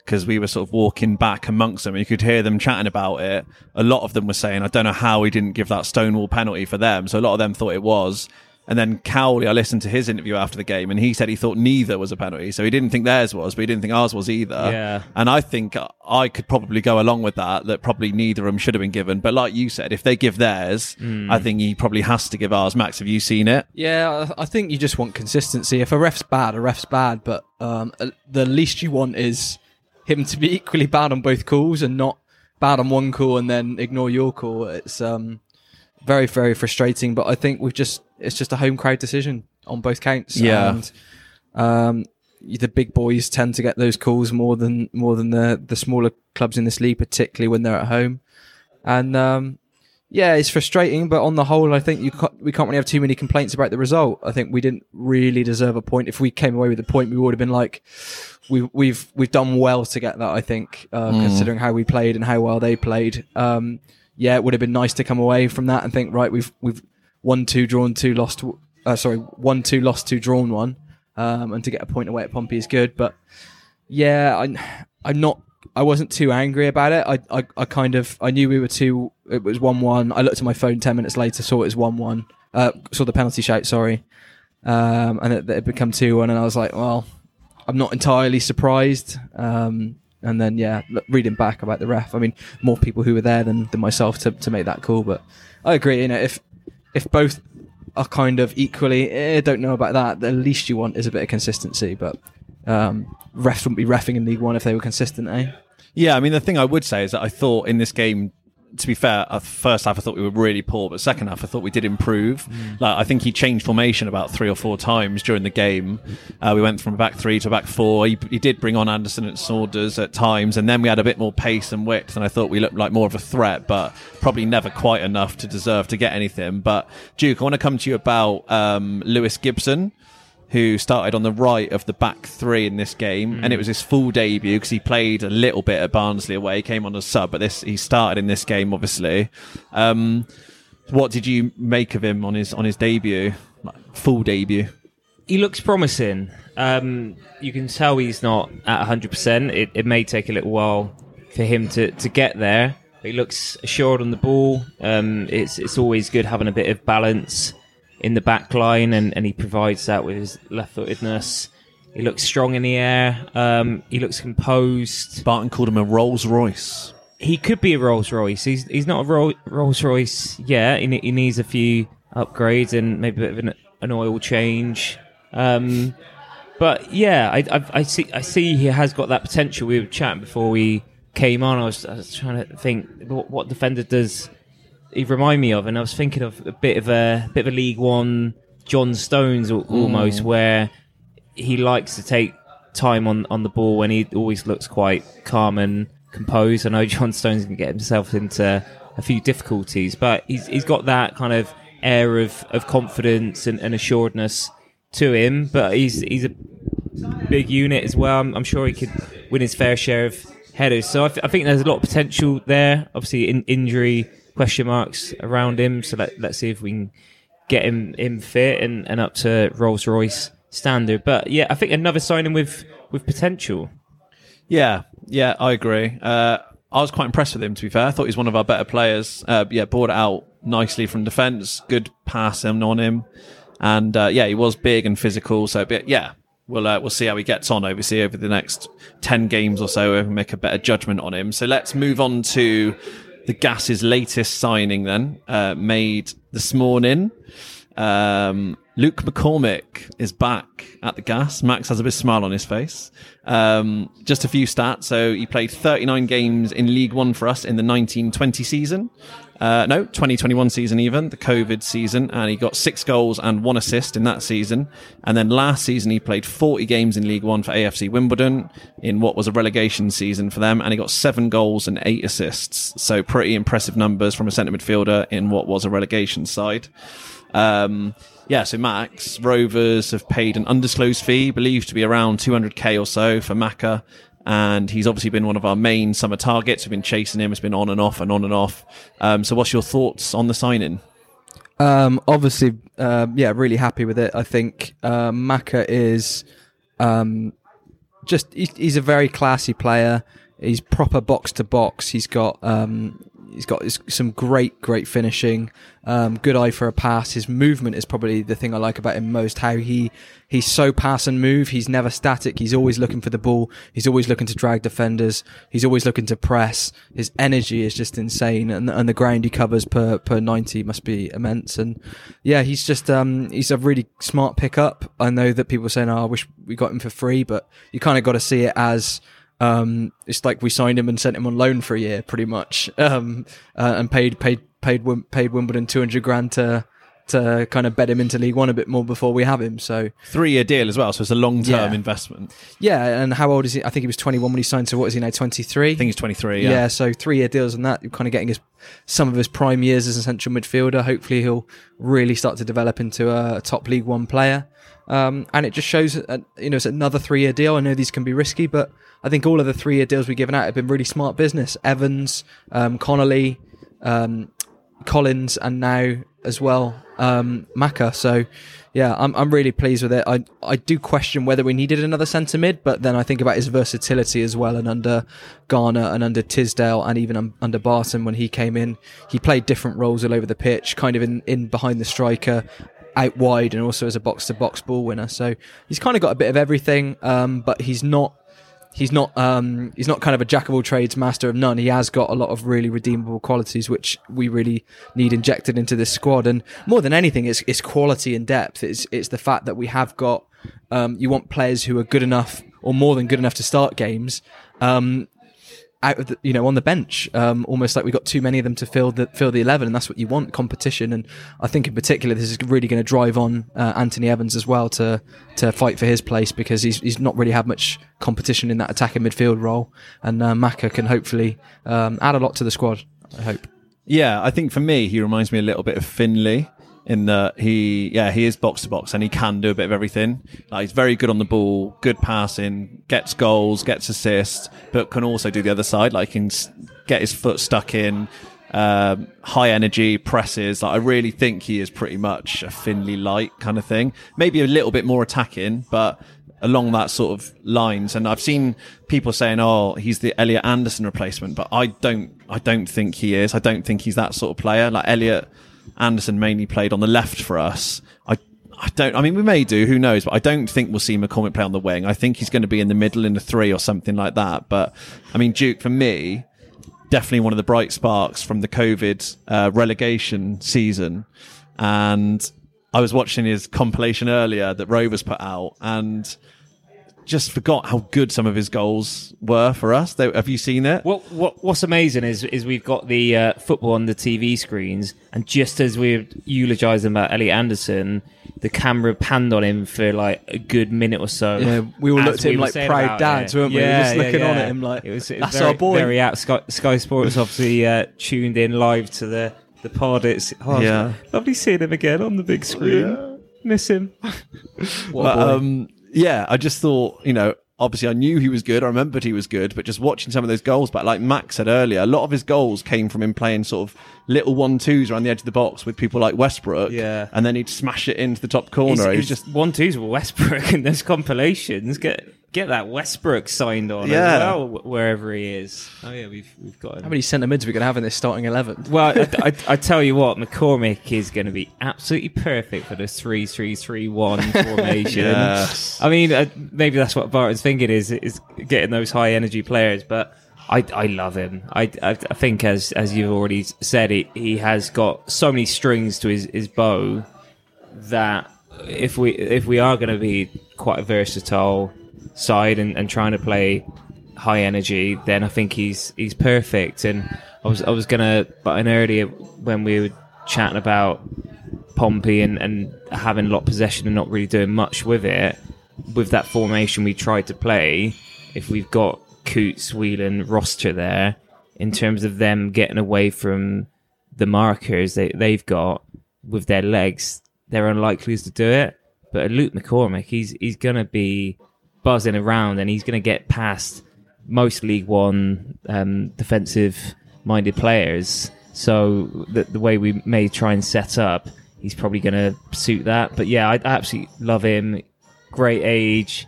because we were sort of walking back amongst them, you could hear them chatting about it. A lot of them were saying, I don't know how he didn't give that Stonewall penalty for them. So a lot of them thought it was. And then Cowley, I listened to his interview after the game, and he said he thought neither was a penalty. So he didn't think theirs was, but he didn't think ours was either. Yeah. And I think I could probably go along with that, that probably neither of them should have been given. But like you said, if they give theirs, mm. I think he probably has to give ours. Max, have you seen it? Yeah, I think you just want consistency. If a ref's bad, a ref's bad. But um, the least you want is him to be equally bad on both calls and not bad on one call and then ignore your call. It's... um. Very, very frustrating, but I think we've just, it's just a home crowd decision on both counts. Yeah. And, um, the big boys tend to get those calls more than, more than the, the smaller clubs in this league, particularly when they're at home. And, um, yeah, it's frustrating, but on the whole, I think you can't, we can't really have too many complaints about the result. I think we didn't really deserve a point. If we came away with a point, we would have been like, we, we've, we've done well to get that, I think, uh, mm. considering how we played and how well they played. Um, Yeah, it would have been nice to come away from that and think, right, we've we've won two, drawn two, lost. Uh, sorry, won two, lost two, drawn one, um, and to get a point away at Pompey is good. But yeah, I, I'm not. I wasn't too angry about it. I, I, I kind of I knew we were two. It was one one. I looked at my phone ten minutes later, saw it was one one. Uh, saw the penalty shout. Sorry, um, and it, it had become two one, and I was like, well, I'm not entirely surprised. Um, And then, yeah, reading back about the ref, I mean, more people who were there than, than myself to, to make that call. But I agree, you know, if if both are kind of equally, eh, don't know about that, the least you want is a bit of consistency. But um, refs wouldn't be reffing in League One if they were consistent, eh? Yeah, I mean, the thing I would say is that I thought in this game, to be fair, at first half I thought we were really poor, but second half I thought we did improve. Mm. Like, I think he changed formation about three or four times during the game. Uh, we went from back three to back four. He, he did bring on Anderson and Saunders at times, and then we had a bit more pace and width, and I thought we looked like more of a threat, but probably never quite enough to deserve to get anything. But Duke, I want to come to you about um, Lewis Gibson, who started on the right of the back three in this game, mm. and it was his full debut because he played a little bit at Barnsley away. He came on as sub, but this he started in this game, obviously. Um, what did you make of him on his on his debut, like, full debut? He looks promising. Um, you can tell he's not at one hundred percent. It, it may take a little while for him to, to get there, but he looks assured on the ball. Um, it's it's always good having a bit of balance in the back line, and, and he provides that with his left-footedness. He looks strong in the air. Um, he looks composed. Barton called him a Rolls-Royce. He could be a Rolls-Royce. He's he's not a Ro- Rolls-Royce yet. He, he needs a few upgrades and maybe a bit of an, an oil change. Um, but yeah, I, I I see I see he has got that potential. We were chatting before we came on. I was, I was trying to think what, what defender does he remind me of, and I was thinking of a bit of a bit of a League One John Stones almost, mm. where he likes to take time on, on the ball, and he always looks quite calm and composed. I know John Stones can get himself into a few difficulties, but he's he's got that kind of air of, of confidence and, and assuredness to him. But he's he's a big unit as well. I'm, I'm sure he could win his fair share of headers. So I, th- I think there's a lot of potential there. Obviously, in injury question marks around him, so let, let's see if we can get him, him fit and, and up to Rolls-Royce standard. But yeah, I think another signing with with potential. Yeah, yeah, I agree. Uh, I was quite impressed with him, to be fair. I thought he was one of our better players. Uh, yeah, brought it out nicely from defence. Good pass on him. And uh, yeah, he was big and physical, so but, yeah, we'll uh, we'll see how he gets on, obviously, over the next ten games or so. We'll make a better judgment on him. So let's move on to the Gas's latest signing then, uh, made this morning. Um, Luke McCormick is back at the Gas. Max has a big smile on his face. Um, just a few stats. So he played thirty-nine games in League One for us in the nineteen twenty season. Uh, no, twenty twenty-one season even, the COVID season, and he got six goals and one assist in that season. And then last season he played forty games in League One for A F C Wimbledon in what was a relegation season for them, and he got seven goals and eight assists. So pretty impressive numbers from a centre midfielder in what was a relegation side. Um, yeah, so Max, Rovers have paid an undisclosed fee, believed to be around two hundred k or so for Macca. And he's obviously been one of our main summer targets. We've been chasing him. It's been on and off and on and off. Um, so what's your thoughts on the signing? Um, obviously, uh, yeah, really happy with it. I think uh, Macca is um, just, he's, he's a very classy player. He's proper box to box. He's got um, he's got some great, great finishing. Um, good eye for a pass. His movement is probably the thing I like about him most. How he he's so pass and move. He's never static. He's always looking for the ball. He's always looking to drag defenders. He's always looking to press. His energy is just insane, and and the ground he covers per per ninety must be immense. And yeah, he's just um he's a really smart pickup. I know that people are saying, "Oh, I wish we got him for free," but you kind of got to see it as, Um, it's like we signed him and sent him on loan for a year, pretty much, um, uh, and paid paid paid paid Wimbledon two hundred grand to to kind of bed him into League One a bit more before we have him. So three year deal as well, so it's a long term yeah. investment. Yeah, and how old is he? I think he was twenty one when he signed. So what is he now? Twenty three. I think he's twenty three. Yeah. yeah. So three year deals on that. You're kind of getting his some of his prime years as a central midfielder. Hopefully, he'll really start to develop into a, a top League One player. Um, and it just shows, uh, you know, it's another three-year deal. I know these can be risky, but I think all of the three-year deals we've given out have been really smart business. Evans, um, Connolly, um, Collins, and now as well um, Macca. So, yeah, I'm I'm really pleased with it. I I do question whether we needed another centre mid, but then I think about his versatility as well. And under Garner and under Tisdale and even um, under Barton when he came in, he played different roles all over the pitch, kind of in, in behind the striker, out wide, and also as a box-to-box ball winner. So he's kind of got a bit of everything, um, but he's not he's not um, he's not kind of a jack of all trades, master of none. He has got a lot of really redeemable qualities, which we really need injected into this squad. And more than anything, it's it's quality and depth. It's it's the fact that we have got um, you want players who are good enough or more than good enough to start games. Um, out of the, you know, on the bench, um, almost like we got too many of them to fill the fill the eleven, and that's what you want, competition. And I think in particular, this is really going to drive on uh, Anthony Evans as well to to fight for his place, because he's he's not really had much competition in that attacking midfield role. And uh, Macca can hopefully um, add a lot to the squad, I hope. Yeah, I think for me, he reminds me a little bit of Finlay in that he, yeah, he is box to box and he can do a bit of everything. Like, he's very good on the ball, good passing, gets goals, gets assists, but can also do the other side. Like, he can get his foot stuck in, um, high energy presses. Like, I really think he is pretty much a Finlay light kind of thing. Maybe a little bit more attacking, but along that sort of lines. And I've seen people saying, oh, he's the Elliot Anderson replacement, but I don't, I don't think he is. I don't think he's that sort of player. Like, Elliot Anderson mainly played on the left for us. I I don't, I mean, we may do, who knows, but I don't think we'll see McCormick play on the wing. I think he's going to be in the middle in the three or something like that. But I mean, Duke, for me, definitely one of the bright sparks from the COVID uh, relegation season. And I was watching his compilation earlier that Rovers put out and just forgot how good some of his goals were for us. They, have you seen it? What, what What's amazing is is we've got the uh, football on the T V screens, and just as we're eulogising about Elliot Anderson, the camera panned on him for like a good minute or so. Yeah, we all looked at him like proud dads, weren't we? Yeah, we were just looking yeah, yeah. on at him like, it was, it was that's very, our boy. Very out. Sky, Sky Sports obviously uh, tuned in live to the, the pod. It's oh, yeah. lovely seeing him again on the big screen. Yeah. Miss him. What but, a boy. Um, Yeah, I just thought, you know, obviously I knew he was good. I remembered he was good, but just watching some of those goals back, like Max said earlier, a lot of his goals came from him playing sort of little one-twos around the edge of the box with people like Westbrook. Yeah. And then he'd smash it into the top corner. It was just one-twos with Westbrook in those compilations. Get get that Westbrook signed on yeah. as well, wherever he is. Oh, yeah, we've we've got him. How many centre-mids are we going to have in this starting eleven? Well, I, I, I tell you what, McCormick is going to be absolutely perfect for the three three three one formation. Yes. I mean, uh, maybe that's what Barton's thinking is, is getting those high-energy players, but I, I love him. I, I, I think, as as you've already said, he, he has got so many strings to his, his bow that if we if we are going to be quite a versatile side and, and trying to play high energy, then I think he's he's perfect. And I was I was going to, but in earlier when we were chatting about Pompey and, and having a lot of possession and not really doing much with it, with that formation we tried to play, if we've got Coutts, Whelan, Rossiter there, in terms of them getting away from the markers they, they've got with their legs, they're unlikely to do it. But Luke McCormick, he's he's going to be buzzing around and he's going to get past most League One um, defensive-minded players. So the, the way we may try and set up, he's probably going to suit that. But yeah, I absolutely love him. Great age.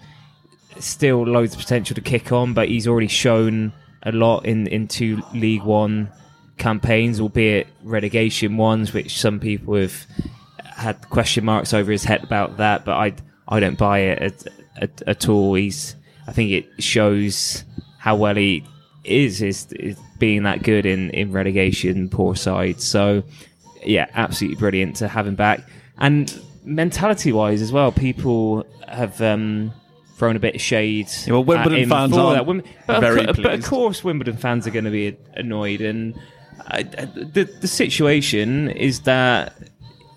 Still loads of potential to kick on, but he's already shown a lot in, in two League One campaigns, albeit relegation ones, which some people have had question marks over his head about that, but I I don't buy it at, at, at all. He's I think it shows how well he is, is, is being that good in, in relegation, poor side. So, yeah, absolutely brilliant to have him back. And mentality-wise as well, people have... Um, thrown a bit of shade. Yeah, well, Wimbledon fans are Wim- but very of, But of course, Wimbledon fans are going to be annoyed. And I, I, the the situation is that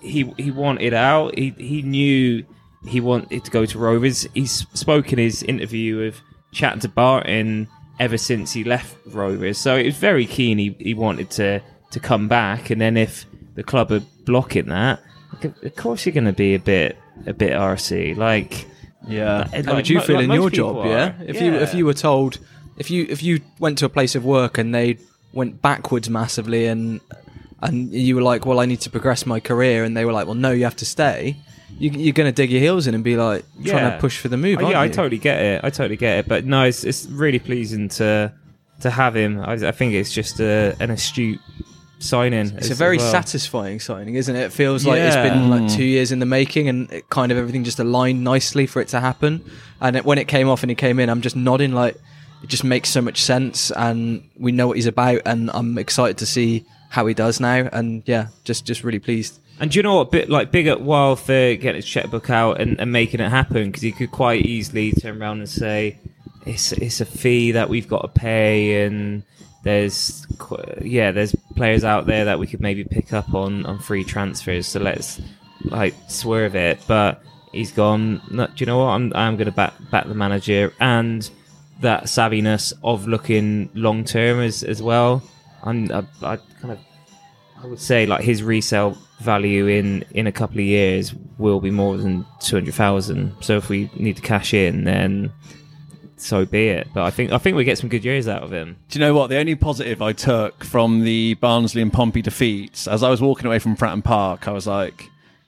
he he wanted out. He he knew he wanted to go to Rovers. He's spoken his interview of chatting to Barton ever since he left Rovers. So it was very keen. He he wanted to to come back. And then if the club are blocking that, of course you're going to be a bit a bit R C like. Yeah, like, how would you like, feel like in your job? Are. Yeah, if yeah. you if you were told, if you if you went to a place of work and they went backwards massively, and and you were like, well, I need to progress my career, and they were like, well, no, you have to stay. You, you're going to dig your heels in and be like yeah. trying to push for the move. Oh, aren't yeah, you? I totally get it. I totally get it. But no, it's it's really pleasing to to have him. I, I think it's just a, an astute signing. It's a very well. satisfying signing, isn't it? It feels like yeah. it's been like two years in the making, and it kind of everything just aligned nicely for it to happen. And it, when it came off and he came in, I'm just nodding like, it just makes so much sense, and we know what he's about, and I'm excited to see how he does now, and yeah, just just really pleased. And do you know what? Bit like big at Wild for getting his checkbook out and, and making it happen, because he could quite easily turn around and say it's it's a fee that we've got to pay, and there's yeah there's players out there that we could maybe pick up on on free transfers, so let's like swerve it. But he's gone, do you know what? I'm I'm going to back back the manager and that savviness of looking long term as as well. I'm I, I kind of I would say like his resale value in, in a couple of years will be more than two hundred thousand. So if we need to cash in, then so be it. But I think I think we get some good years out of him. Do you know what? The only positive I took from the Barnsley and Pompey defeats, as I was walking away from Fratton Park, I was like,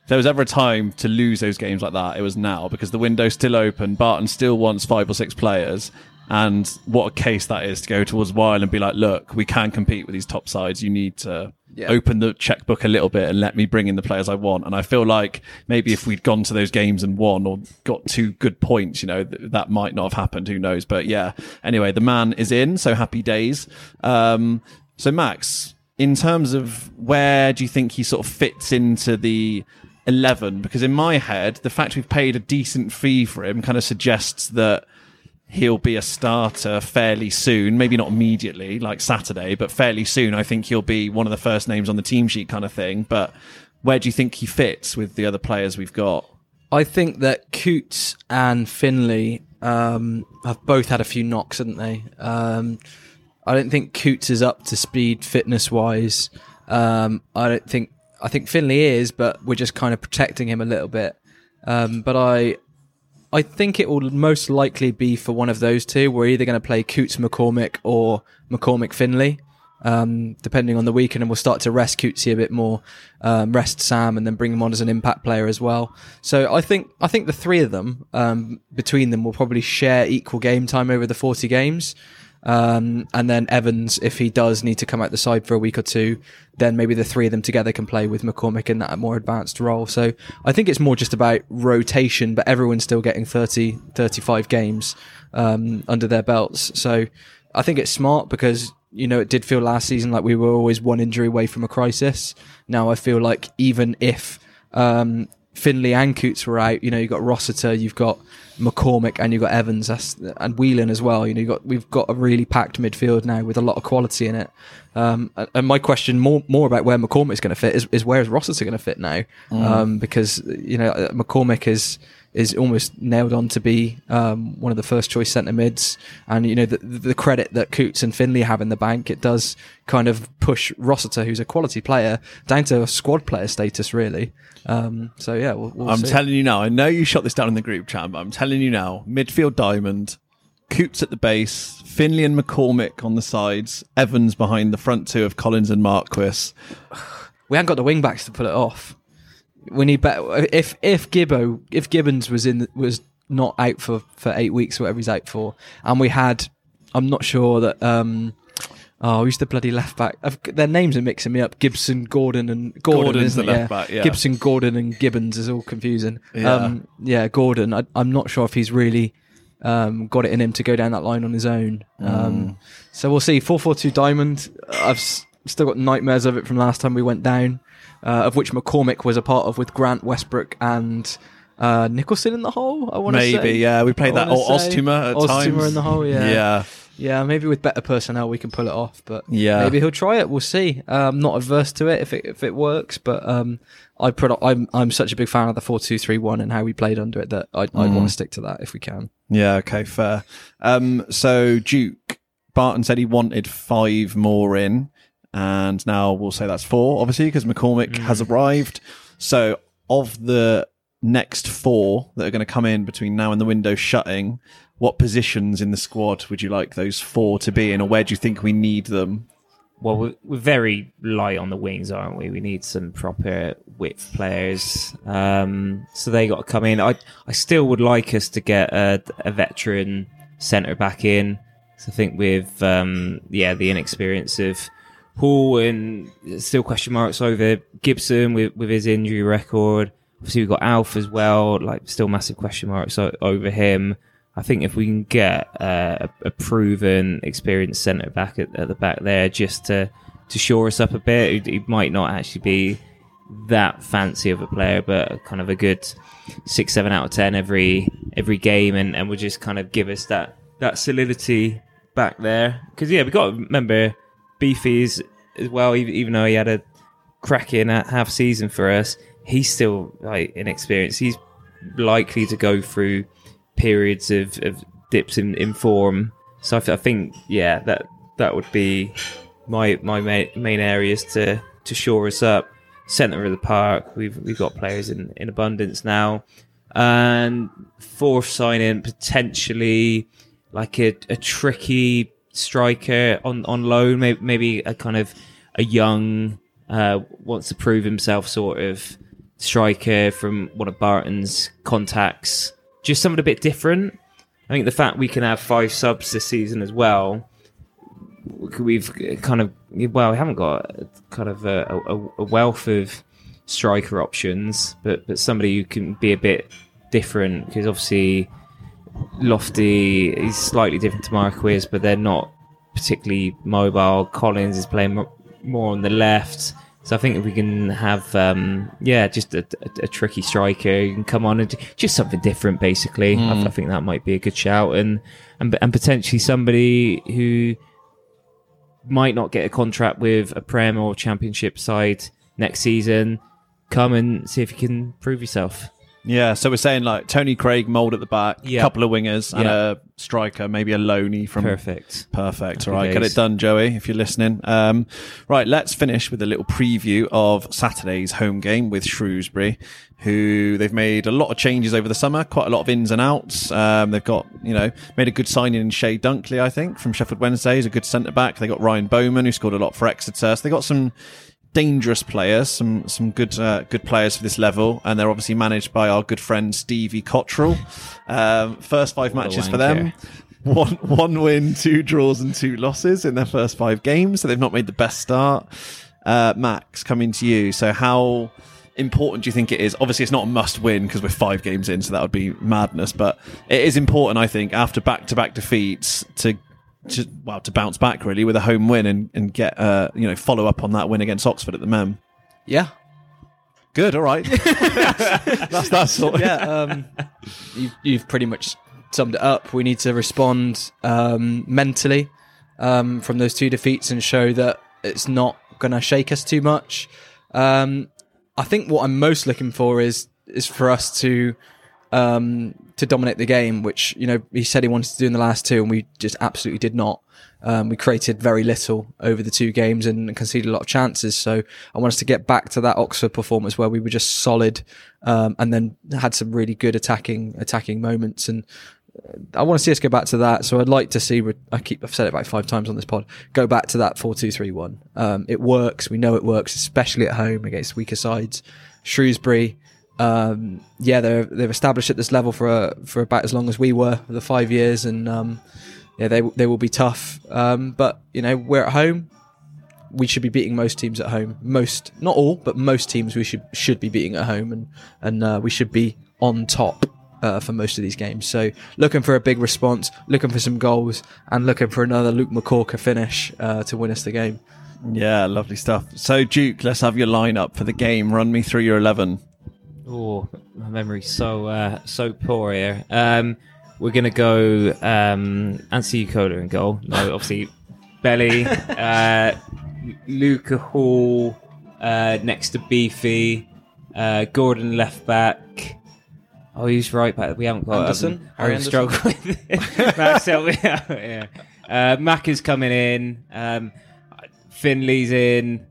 if there was ever a time to lose those games like that, it was now, because the window's still open. Barton still wants five or six players. And what a case that is to go towards Weil and be like, look, we can compete with these top sides. You need to yeah. open the checkbook a little bit and let me bring in the players I want. And I feel like maybe if we'd gone to those games and won or got two good points, you know, th- that might not have happened. Who knows? But yeah, anyway, the man is in. So happy days. Um, so Max, in terms of where do you think he sort of fits into the eleven? Because in my head, the fact we've paid a decent fee for him kind of suggests that he'll be a starter fairly soon, maybe not immediately like Saturday, but fairly soon. I think he'll be one of the first names on the team sheet kind of thing. But where do you think he fits with the other players we've got? I think that Coutts and Finlay um, have both had a few knocks, haven't they? Um, I don't think Coutts is up to speed fitness wise. Um, I don't think, I think Finlay is, but we're just kind of protecting him a little bit. Um, but I, I think it will most likely be for one of those two. We're either going to play Coutts McCormick or McCormick Finlay, um, depending on the weekend, and we'll start to rest Couttsy a bit more, um, rest Sam, and then bring him on as an impact player as well. So I think I think the three of them, um, between them, will probably share equal game time over the forty games. Um, and then Evans, if he does need to come out the side for a week or two, then maybe the three of them together can play with McCormick in that more advanced role. So I think it's more just about rotation, but everyone's still getting thirty, thirty-five games um, under their belts. So I think it's smart because, you know, it did feel last season like we were always one injury away from a crisis. Now I feel like even if um, Finlay and Coutts were out, you know, you've got Rossiter, you've got McCormick, and you've got Evans, that's, and Whelan as well. You know, you've got, we've got a really packed midfield now with a lot of quality in it. Um, and my question more more about where McCormick's going to fit is, is where is Rossiter going to fit now? Mm. Um, because, you know, McCormick is is almost nailed on to be um, one of the first choice centre mids. And, you know, the, the credit that Coutts and Finlay have in the bank, it does kind of push Rossiter, who's a quality player, down to a squad player status, really. Um, so, yeah, we'll, we'll I'm see. telling you now, I know you shot this down in the group chat, but I'm telling you now, midfield diamond, Coutts at the base, Finlay and McCormick on the sides, Evans behind the front two of Collins and Marquis. We haven't got the wing-backs to pull it off. We need better. If if Gibbo if Gibbons was in was not out for, for eight weeks, whatever he's out for, and we had, I'm not sure that um oh who's the bloody left back? I've, their names are mixing me up. Gibson, Gordon, and Gordon Gordon's isn't the left yeah. back. Yeah, Gibson, Gordon, and Gibbons is all confusing. Yeah, um, yeah Gordon. I, I'm not sure if he's really um got it in him to go down that line on his own. Mm. Um, so we'll see. four four two diamond. I've s- still got nightmares of it from last time we went down. Uh, of which McCormick was a part of with Grant, Westbrook, and uh, Nicholson in the hole, I want to say. Maybe, yeah. We played that, or Ostuma at Ostuma times. Ostuma in the hole, yeah. yeah. Yeah, maybe with better personnel we can pull it off, but yeah. maybe he'll try it. We'll see. Uh, I'm not averse to it if it if it works, but um, I put, I'm I'm such a big fan of the four two three one and how we played under it that I I mm. want to stick to that if we can. Yeah, okay, fair. Um, so Duke, Barton said he wanted five more in. And now we'll say that's four, obviously, because McCormick mm. has arrived. So of the next four that are going to come in between now and the window shutting, what positions in the squad would you like those four to be in, or where do you think we need them? Well, we're, we're very light on the wings, aren't we? We need some proper width players. Um, so they got to come in. I I still would like us to get a, a veteran centre-back in. So I think with um, yeah the inexperience of Paul, and still question marks over Gibson with, with his injury record. Obviously, we've got Alf as well, like still massive question marks over him. I think if we can get uh, a, a proven, experienced centre back at, at the back there, just to to shore us up a bit. He might not actually be that fancy of a player, but kind of a good six, seven out of ten every every game, and and will just kind of give us that that solidity back there. Because yeah, we got to remember Beefy's as well. Even though he had a cracking at half season for us, he's still like inexperienced. He's likely to go through periods of, of dips in, in form. So I, th- I think yeah, that that would be my my main, main areas to to shore us up. Centre of the park, we've we've got players in, in abundance now, and fourth signing potentially like a, a tricky striker on, on loan, maybe, maybe a kind of a young uh, wants to prove himself sort of striker from one of Barton's contacts, just something a bit different. I think the fact we can have five subs this season as well. We've kind of, well, we haven't got kind of a, a, a wealth of striker options, but, but somebody who can be a bit different, because obviously Lofty is slightly different to Marquis, but they're not particularly mobile. Collins is playing more on the left. So I think if we can have, um, yeah, just a, a, a tricky striker who can come on and just something different, basically. Mm. I, I think that might be a good shout. And, and, and potentially somebody who might not get a contract with a Prem or Championship side next season, come and see if you can prove yourself. Yeah, so we're saying like Tony Craig, Mould at the back, a yeah. couple of wingers and yeah. a striker, maybe a loanee from... Perfect. Perfect. All right, get it done, Joey, if you're listening. Um, right, let's finish with a little preview of Saturday's home game with Shrewsbury, who they've made a lot of changes over the summer, quite a lot of ins and outs. Um, they've got, you know, made a good signing in Shay Dunkley, I think, from Sheffield Wednesday. He's a good centre-back. They got Ryan Bowman, who scored a lot for Exeter. So they got some... dangerous players, some some good uh, good players for this level, and they're obviously managed by our good friend Stevie Cottrell. Um, first five what matches for them, one one win, two draws, and two losses in their first five games. So they've not made the best start. Uh, Max, coming to you. So how important do you think it is? Obviously, it's not a must win because we're five games in, so that would be madness. But it is important, I think, after back to back defeats to. To, well, to bounce back really with a home win and, and get uh, you know follow up on that win against Oxford at the Mem. Yeah, good. All right, that's that sort. Of. Yeah, um, you've, you've pretty much summed it up. We need to respond um, mentally um, from those two defeats and show that it's not going to shake us too much. Um, I think what I'm most looking for is is for us to. Um, to dominate the game, which, you know, he said he wanted to do in the last two, and we just absolutely did not. Um, we created very little over the two games and conceded a lot of chances. So I want us to get back to that Oxford performance where we were just solid, um, and then had some really good attacking attacking moments. And I want to see us go back to that. So I'd like to see. I keep I've said it about five times on this pod. Go back to that four two three one. Um, it works. We know it works, especially at home against weaker sides. Shrewsbury. Um, yeah, they're, they're established at this level for uh, for about as long as we were, for the five years, and um, yeah, they they will be tough. Um, but you know, we're at home. We should be beating most teams at home. Most, not all, but most teams we should should be beating at home, and and uh, we should be on top uh, for most of these games. So looking for a big response, looking for some goals, and looking for another Luke McCorker finish uh, to win us the game. Yeah, lovely stuff. So Duke, let's have your lineup for the game. Run me through your eleven. Oh, my memory's so uh, so poor here. Um, we're going to go um, Ansi Ukola in goal. No, obviously, Belly, uh, Luca Hall uh, next to Beefy, uh, Gordon left back. Oh, he's right back. We haven't got Anderson. Harry Anderson. Struggle with it. Max, help me out. Yeah. Uh, Mac is coming in. Um, Finlay's in.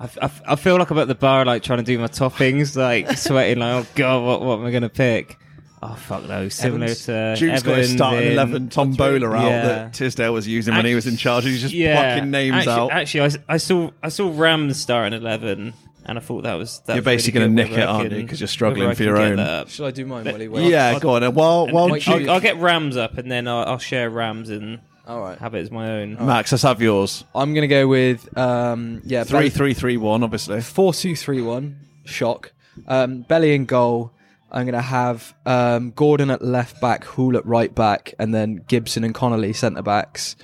I, I, I feel like I'm at the bar, like trying to do my toppings, like sweating, like oh god, what what am I gonna pick? Oh fuck no, similar Evans. to Juke's got a starting in, eleven tombola out yeah. that Tisdale was using actually, when he was in charge. He was just yeah. plucking names actually, out. Actually, I, I saw I saw Rams starting eleven, and I thought that was that you're was basically really gonna nick it, aren't you? Because you're struggling for your own. Should I do mine? But, Willie? Well, yeah, I'll, go on. And while and while Duke... I'll, I'll get Rams up, and then I'll, I'll share Rams and. All right. Have it as my own. All Max, right. Let's have yours. I'm going to go with, um, yeah. three three three one, obviously. four two three one. Shock. Um, Belly in goal. I'm going to have um, Gordon at left back, Hool at right back, and then Gibson and Connolly centre-backs.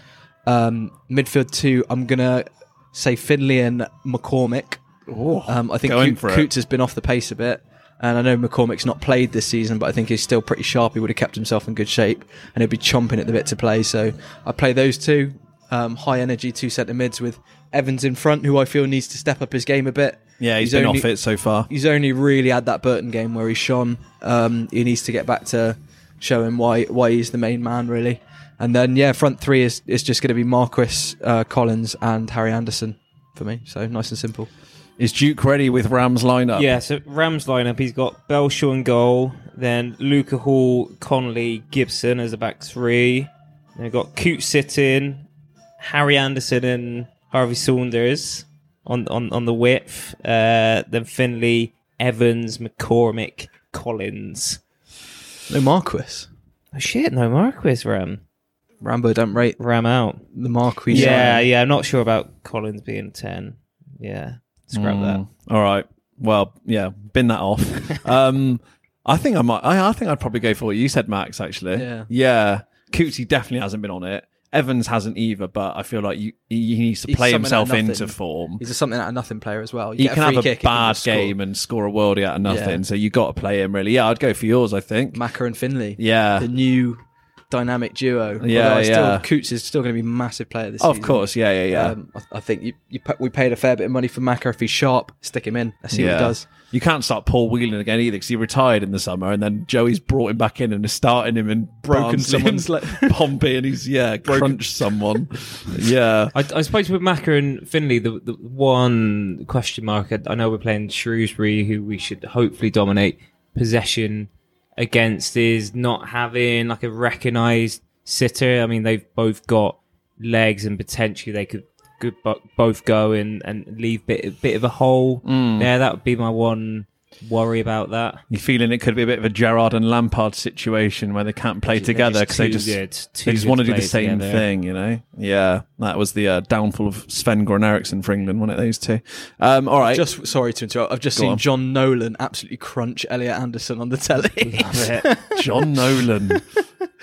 Um, midfield two, I'm going to say Finlay and McCormick. Ooh, um, I think Coutts has been off the pace a bit. And I know McCormick's not played this season, but I think he's still pretty sharp. He would have kept himself in good shape, and he'd be chomping at the bit to play. So I play those two, um, high energy, two centre mids with Evans in front, who I feel needs to step up his game a bit. Yeah, he's, he's been only, off it so far. He's only really had that Burton game where he shone. Um, he needs to get back to showing why why he's the main man, really. And then, yeah, front three is, is just going to be Marquis, uh, Collins and Harry Anderson for me. So nice and simple. Is Duke ready with Ram's lineup? Yeah, so Ram's lineup, he's got Belshaw in goal, then Luca Hall, Connolly, Gibson as a back three. Then we've got Coutts sitting, Harry Anderson and Harvey Saunders on on, on the width, uh, then Finlay, Evans, McCormick, Collins. No Marquis. Oh shit, no Marquis, Ram. Rambo, don't rate. Ram out. The Marquis. Yeah, yeah, I'm not sure about Collins being ten. Yeah. Scrap mm. that. All right. Well, yeah, bin that off. um, I think I might. I, I think I'd probably go for what you said, Max. Actually, yeah. Yeah. Coutts definitely hasn't been on it. Evans hasn't either. But I feel like you, he needs to he's play himself into form. He's a something out of nothing player as well. You he can a have a bad game and score a worldie out of nothing. Yeah. So you got to play him really. Yeah, I'd go for yours. I think Macca and Finlay. Yeah, the new dynamic duo. Yeah, yeah. Still, Coutts is still going to be a massive player this season. Of course, yeah, yeah, yeah. Um, I, I think you, you, we paid a fair bit of money for Macca. If he's sharp, stick him in. Let's see yeah. what he does. You can't start Paul Whelan again either, because he retired in the summer, and then Joey's brought him back in and is starting him and broken someone's like Pompey, and he's yeah crunched someone. Yeah, I, I suppose with Macca and Finlay, the, the one question mark. I, I know we're playing Shrewsbury, who we should hopefully dominate possession against, is not having like a recognised sitter. I mean, they've both got legs and potentially they could, could both go in and leave a bit, bit of a hole mm. there. That would be my one worry about that. You're feeling it could be a bit of a Gerrard and Lampard situation where they can't play They're together because they just, good, they just want to do the same together. thing, you know? Yeah, that was the uh, downfall of Sven Goran Eriksson for England, wasn't it, those two? Um, all right. Just, sorry to interrupt. I've just Go seen on. John Nolan absolutely crunch Elliot Anderson on the telly. Love it. John Nolan.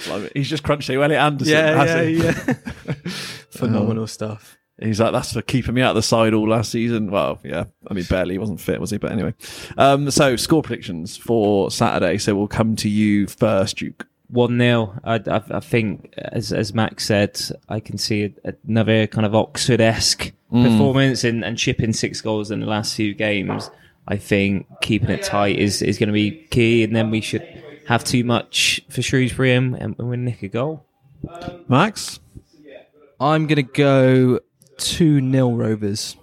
Love it. He's just crunched Elliot Anderson, yeah, hasn't yeah, he? Yeah. Phenomenal um, stuff. He's like, that's for keeping me out of the side all last season. Well, yeah, I mean, barely. He wasn't fit, was he? But anyway. Um, so, score predictions for Saturday. So, we'll come to you first, Duke. one nil. I, I, I think, as as Max said, I can see another kind of Oxford-esque mm. performance and, and chipping six goals in the last few games. I think keeping it tight is, is going to be key, and then we should have too much for Shrewsbury and, and we'll nick a goal. Max? I'm going to go two nil Rovers.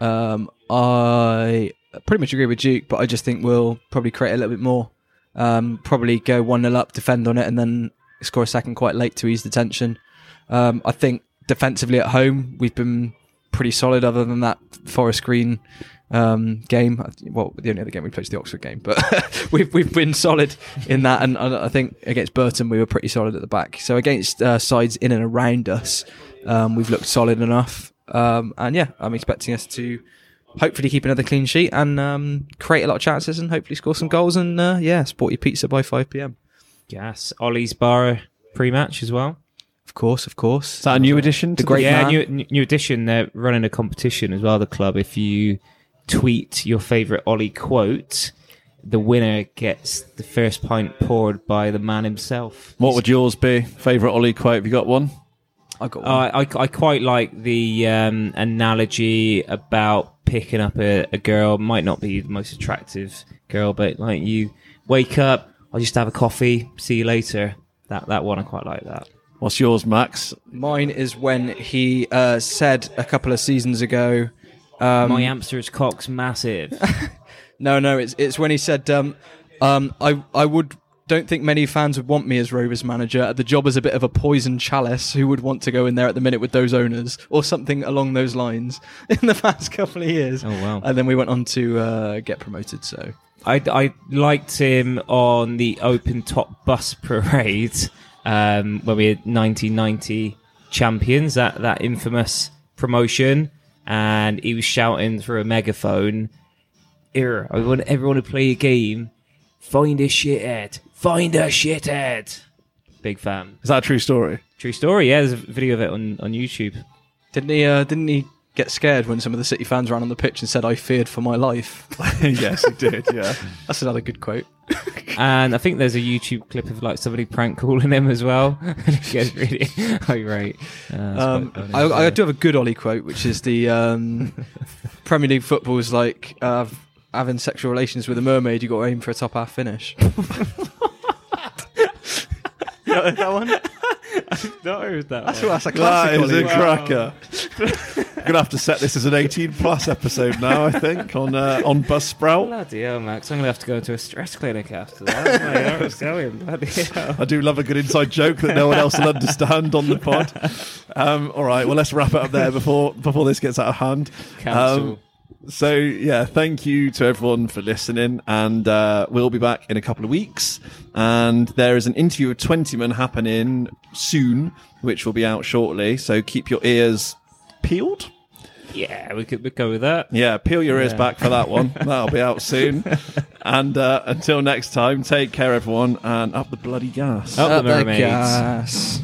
Um, I pretty much agree with Duke, but I just think we'll probably create a little bit more. Um, probably go one nil up, defend on it, and then score a second quite late to ease the tension. Um, I think defensively at home, we've been pretty solid other than that Forest Green um, game. Well, the only other game we played is the Oxford game, but we've, we've been solid in that. And I think against Burton, we were pretty solid at the back. So against uh, sides in and around us, Um, we've looked solid enough, um, and yeah, I'm expecting us to hopefully keep another clean sheet and um, create a lot of chances and hopefully score some goals and uh, yeah, sport your pizza by five p.m. Yes, Ollie's bar pre-match as well. Of course, of course. Is that a new addition? The great yeah, man? new new addition. They're running a competition as well. The club, if you tweet your favourite Ollie quote, the winner gets the first pint poured by the man himself. What would yours be? Favourite Ollie quote? Have you got one? I, got uh, I I quite like the um, analogy about picking up a, a girl. Might not be the most attractive girl, but like you wake up, I'll just have a coffee, see you later. That that one, I quite like that. What's yours, Max? Mine is when he uh, said a couple of seasons ago, Um, my hamster's cock's massive. no, no, it's it's when he said, um, um, I I would... don't think many fans would want me as Rovers manager. The job is a bit of a poison chalice. Who would want to go in there at the minute with those owners, or something along those lines in the past couple of years? Oh wow! And then we went on to uh, get promoted. So I, I liked him on the open top bus parade um, when we had nineteen ninety champions, that that infamous promotion, and he was shouting through a megaphone, "Era! I want everyone to play a game. Find a shithead. Find a shithead. Big fan. Is that a true story? True story, yeah. There's a video of it on, on YouTube. Didn't he uh, Didn't he get scared when some of the City fans ran on the pitch and said, I feared for my life? Yes, he did, yeah. That's another good quote. And I think there's a YouTube clip of like somebody prank calling him as well. He gets really irate. Uh, um, I, I do have a good Ollie quote, which is the um, Premier League football is like uh, having sexual relations with a mermaid. You got to aim for a top half finish. You know that one? I've not heard that. That's one. That's a classic. That is a cracker. Wow. I'm gonna have to set this as an eighteen plus episode now. I think on uh, on Buzzsprout. Bloody hell, Max! I'm gonna have to go to a stress clinic after that. It's going bloody hell. I do love a good inside joke that no one else will understand on the pod. Um, all right, well let's wrap it up there before before this gets out of hand. Um, so yeah, thank you to everyone for listening, and uh, we'll be back in a couple of weeks. And there is an interview with twenty men happening soon, which will be out shortly. So keep your ears peeled. Yeah, we could go with that. Yeah, peel your ears yeah. back for that one. That'll be out soon. And uh, until next time, take care, everyone, and up the bloody gas. Up, up the mermaids. The gas.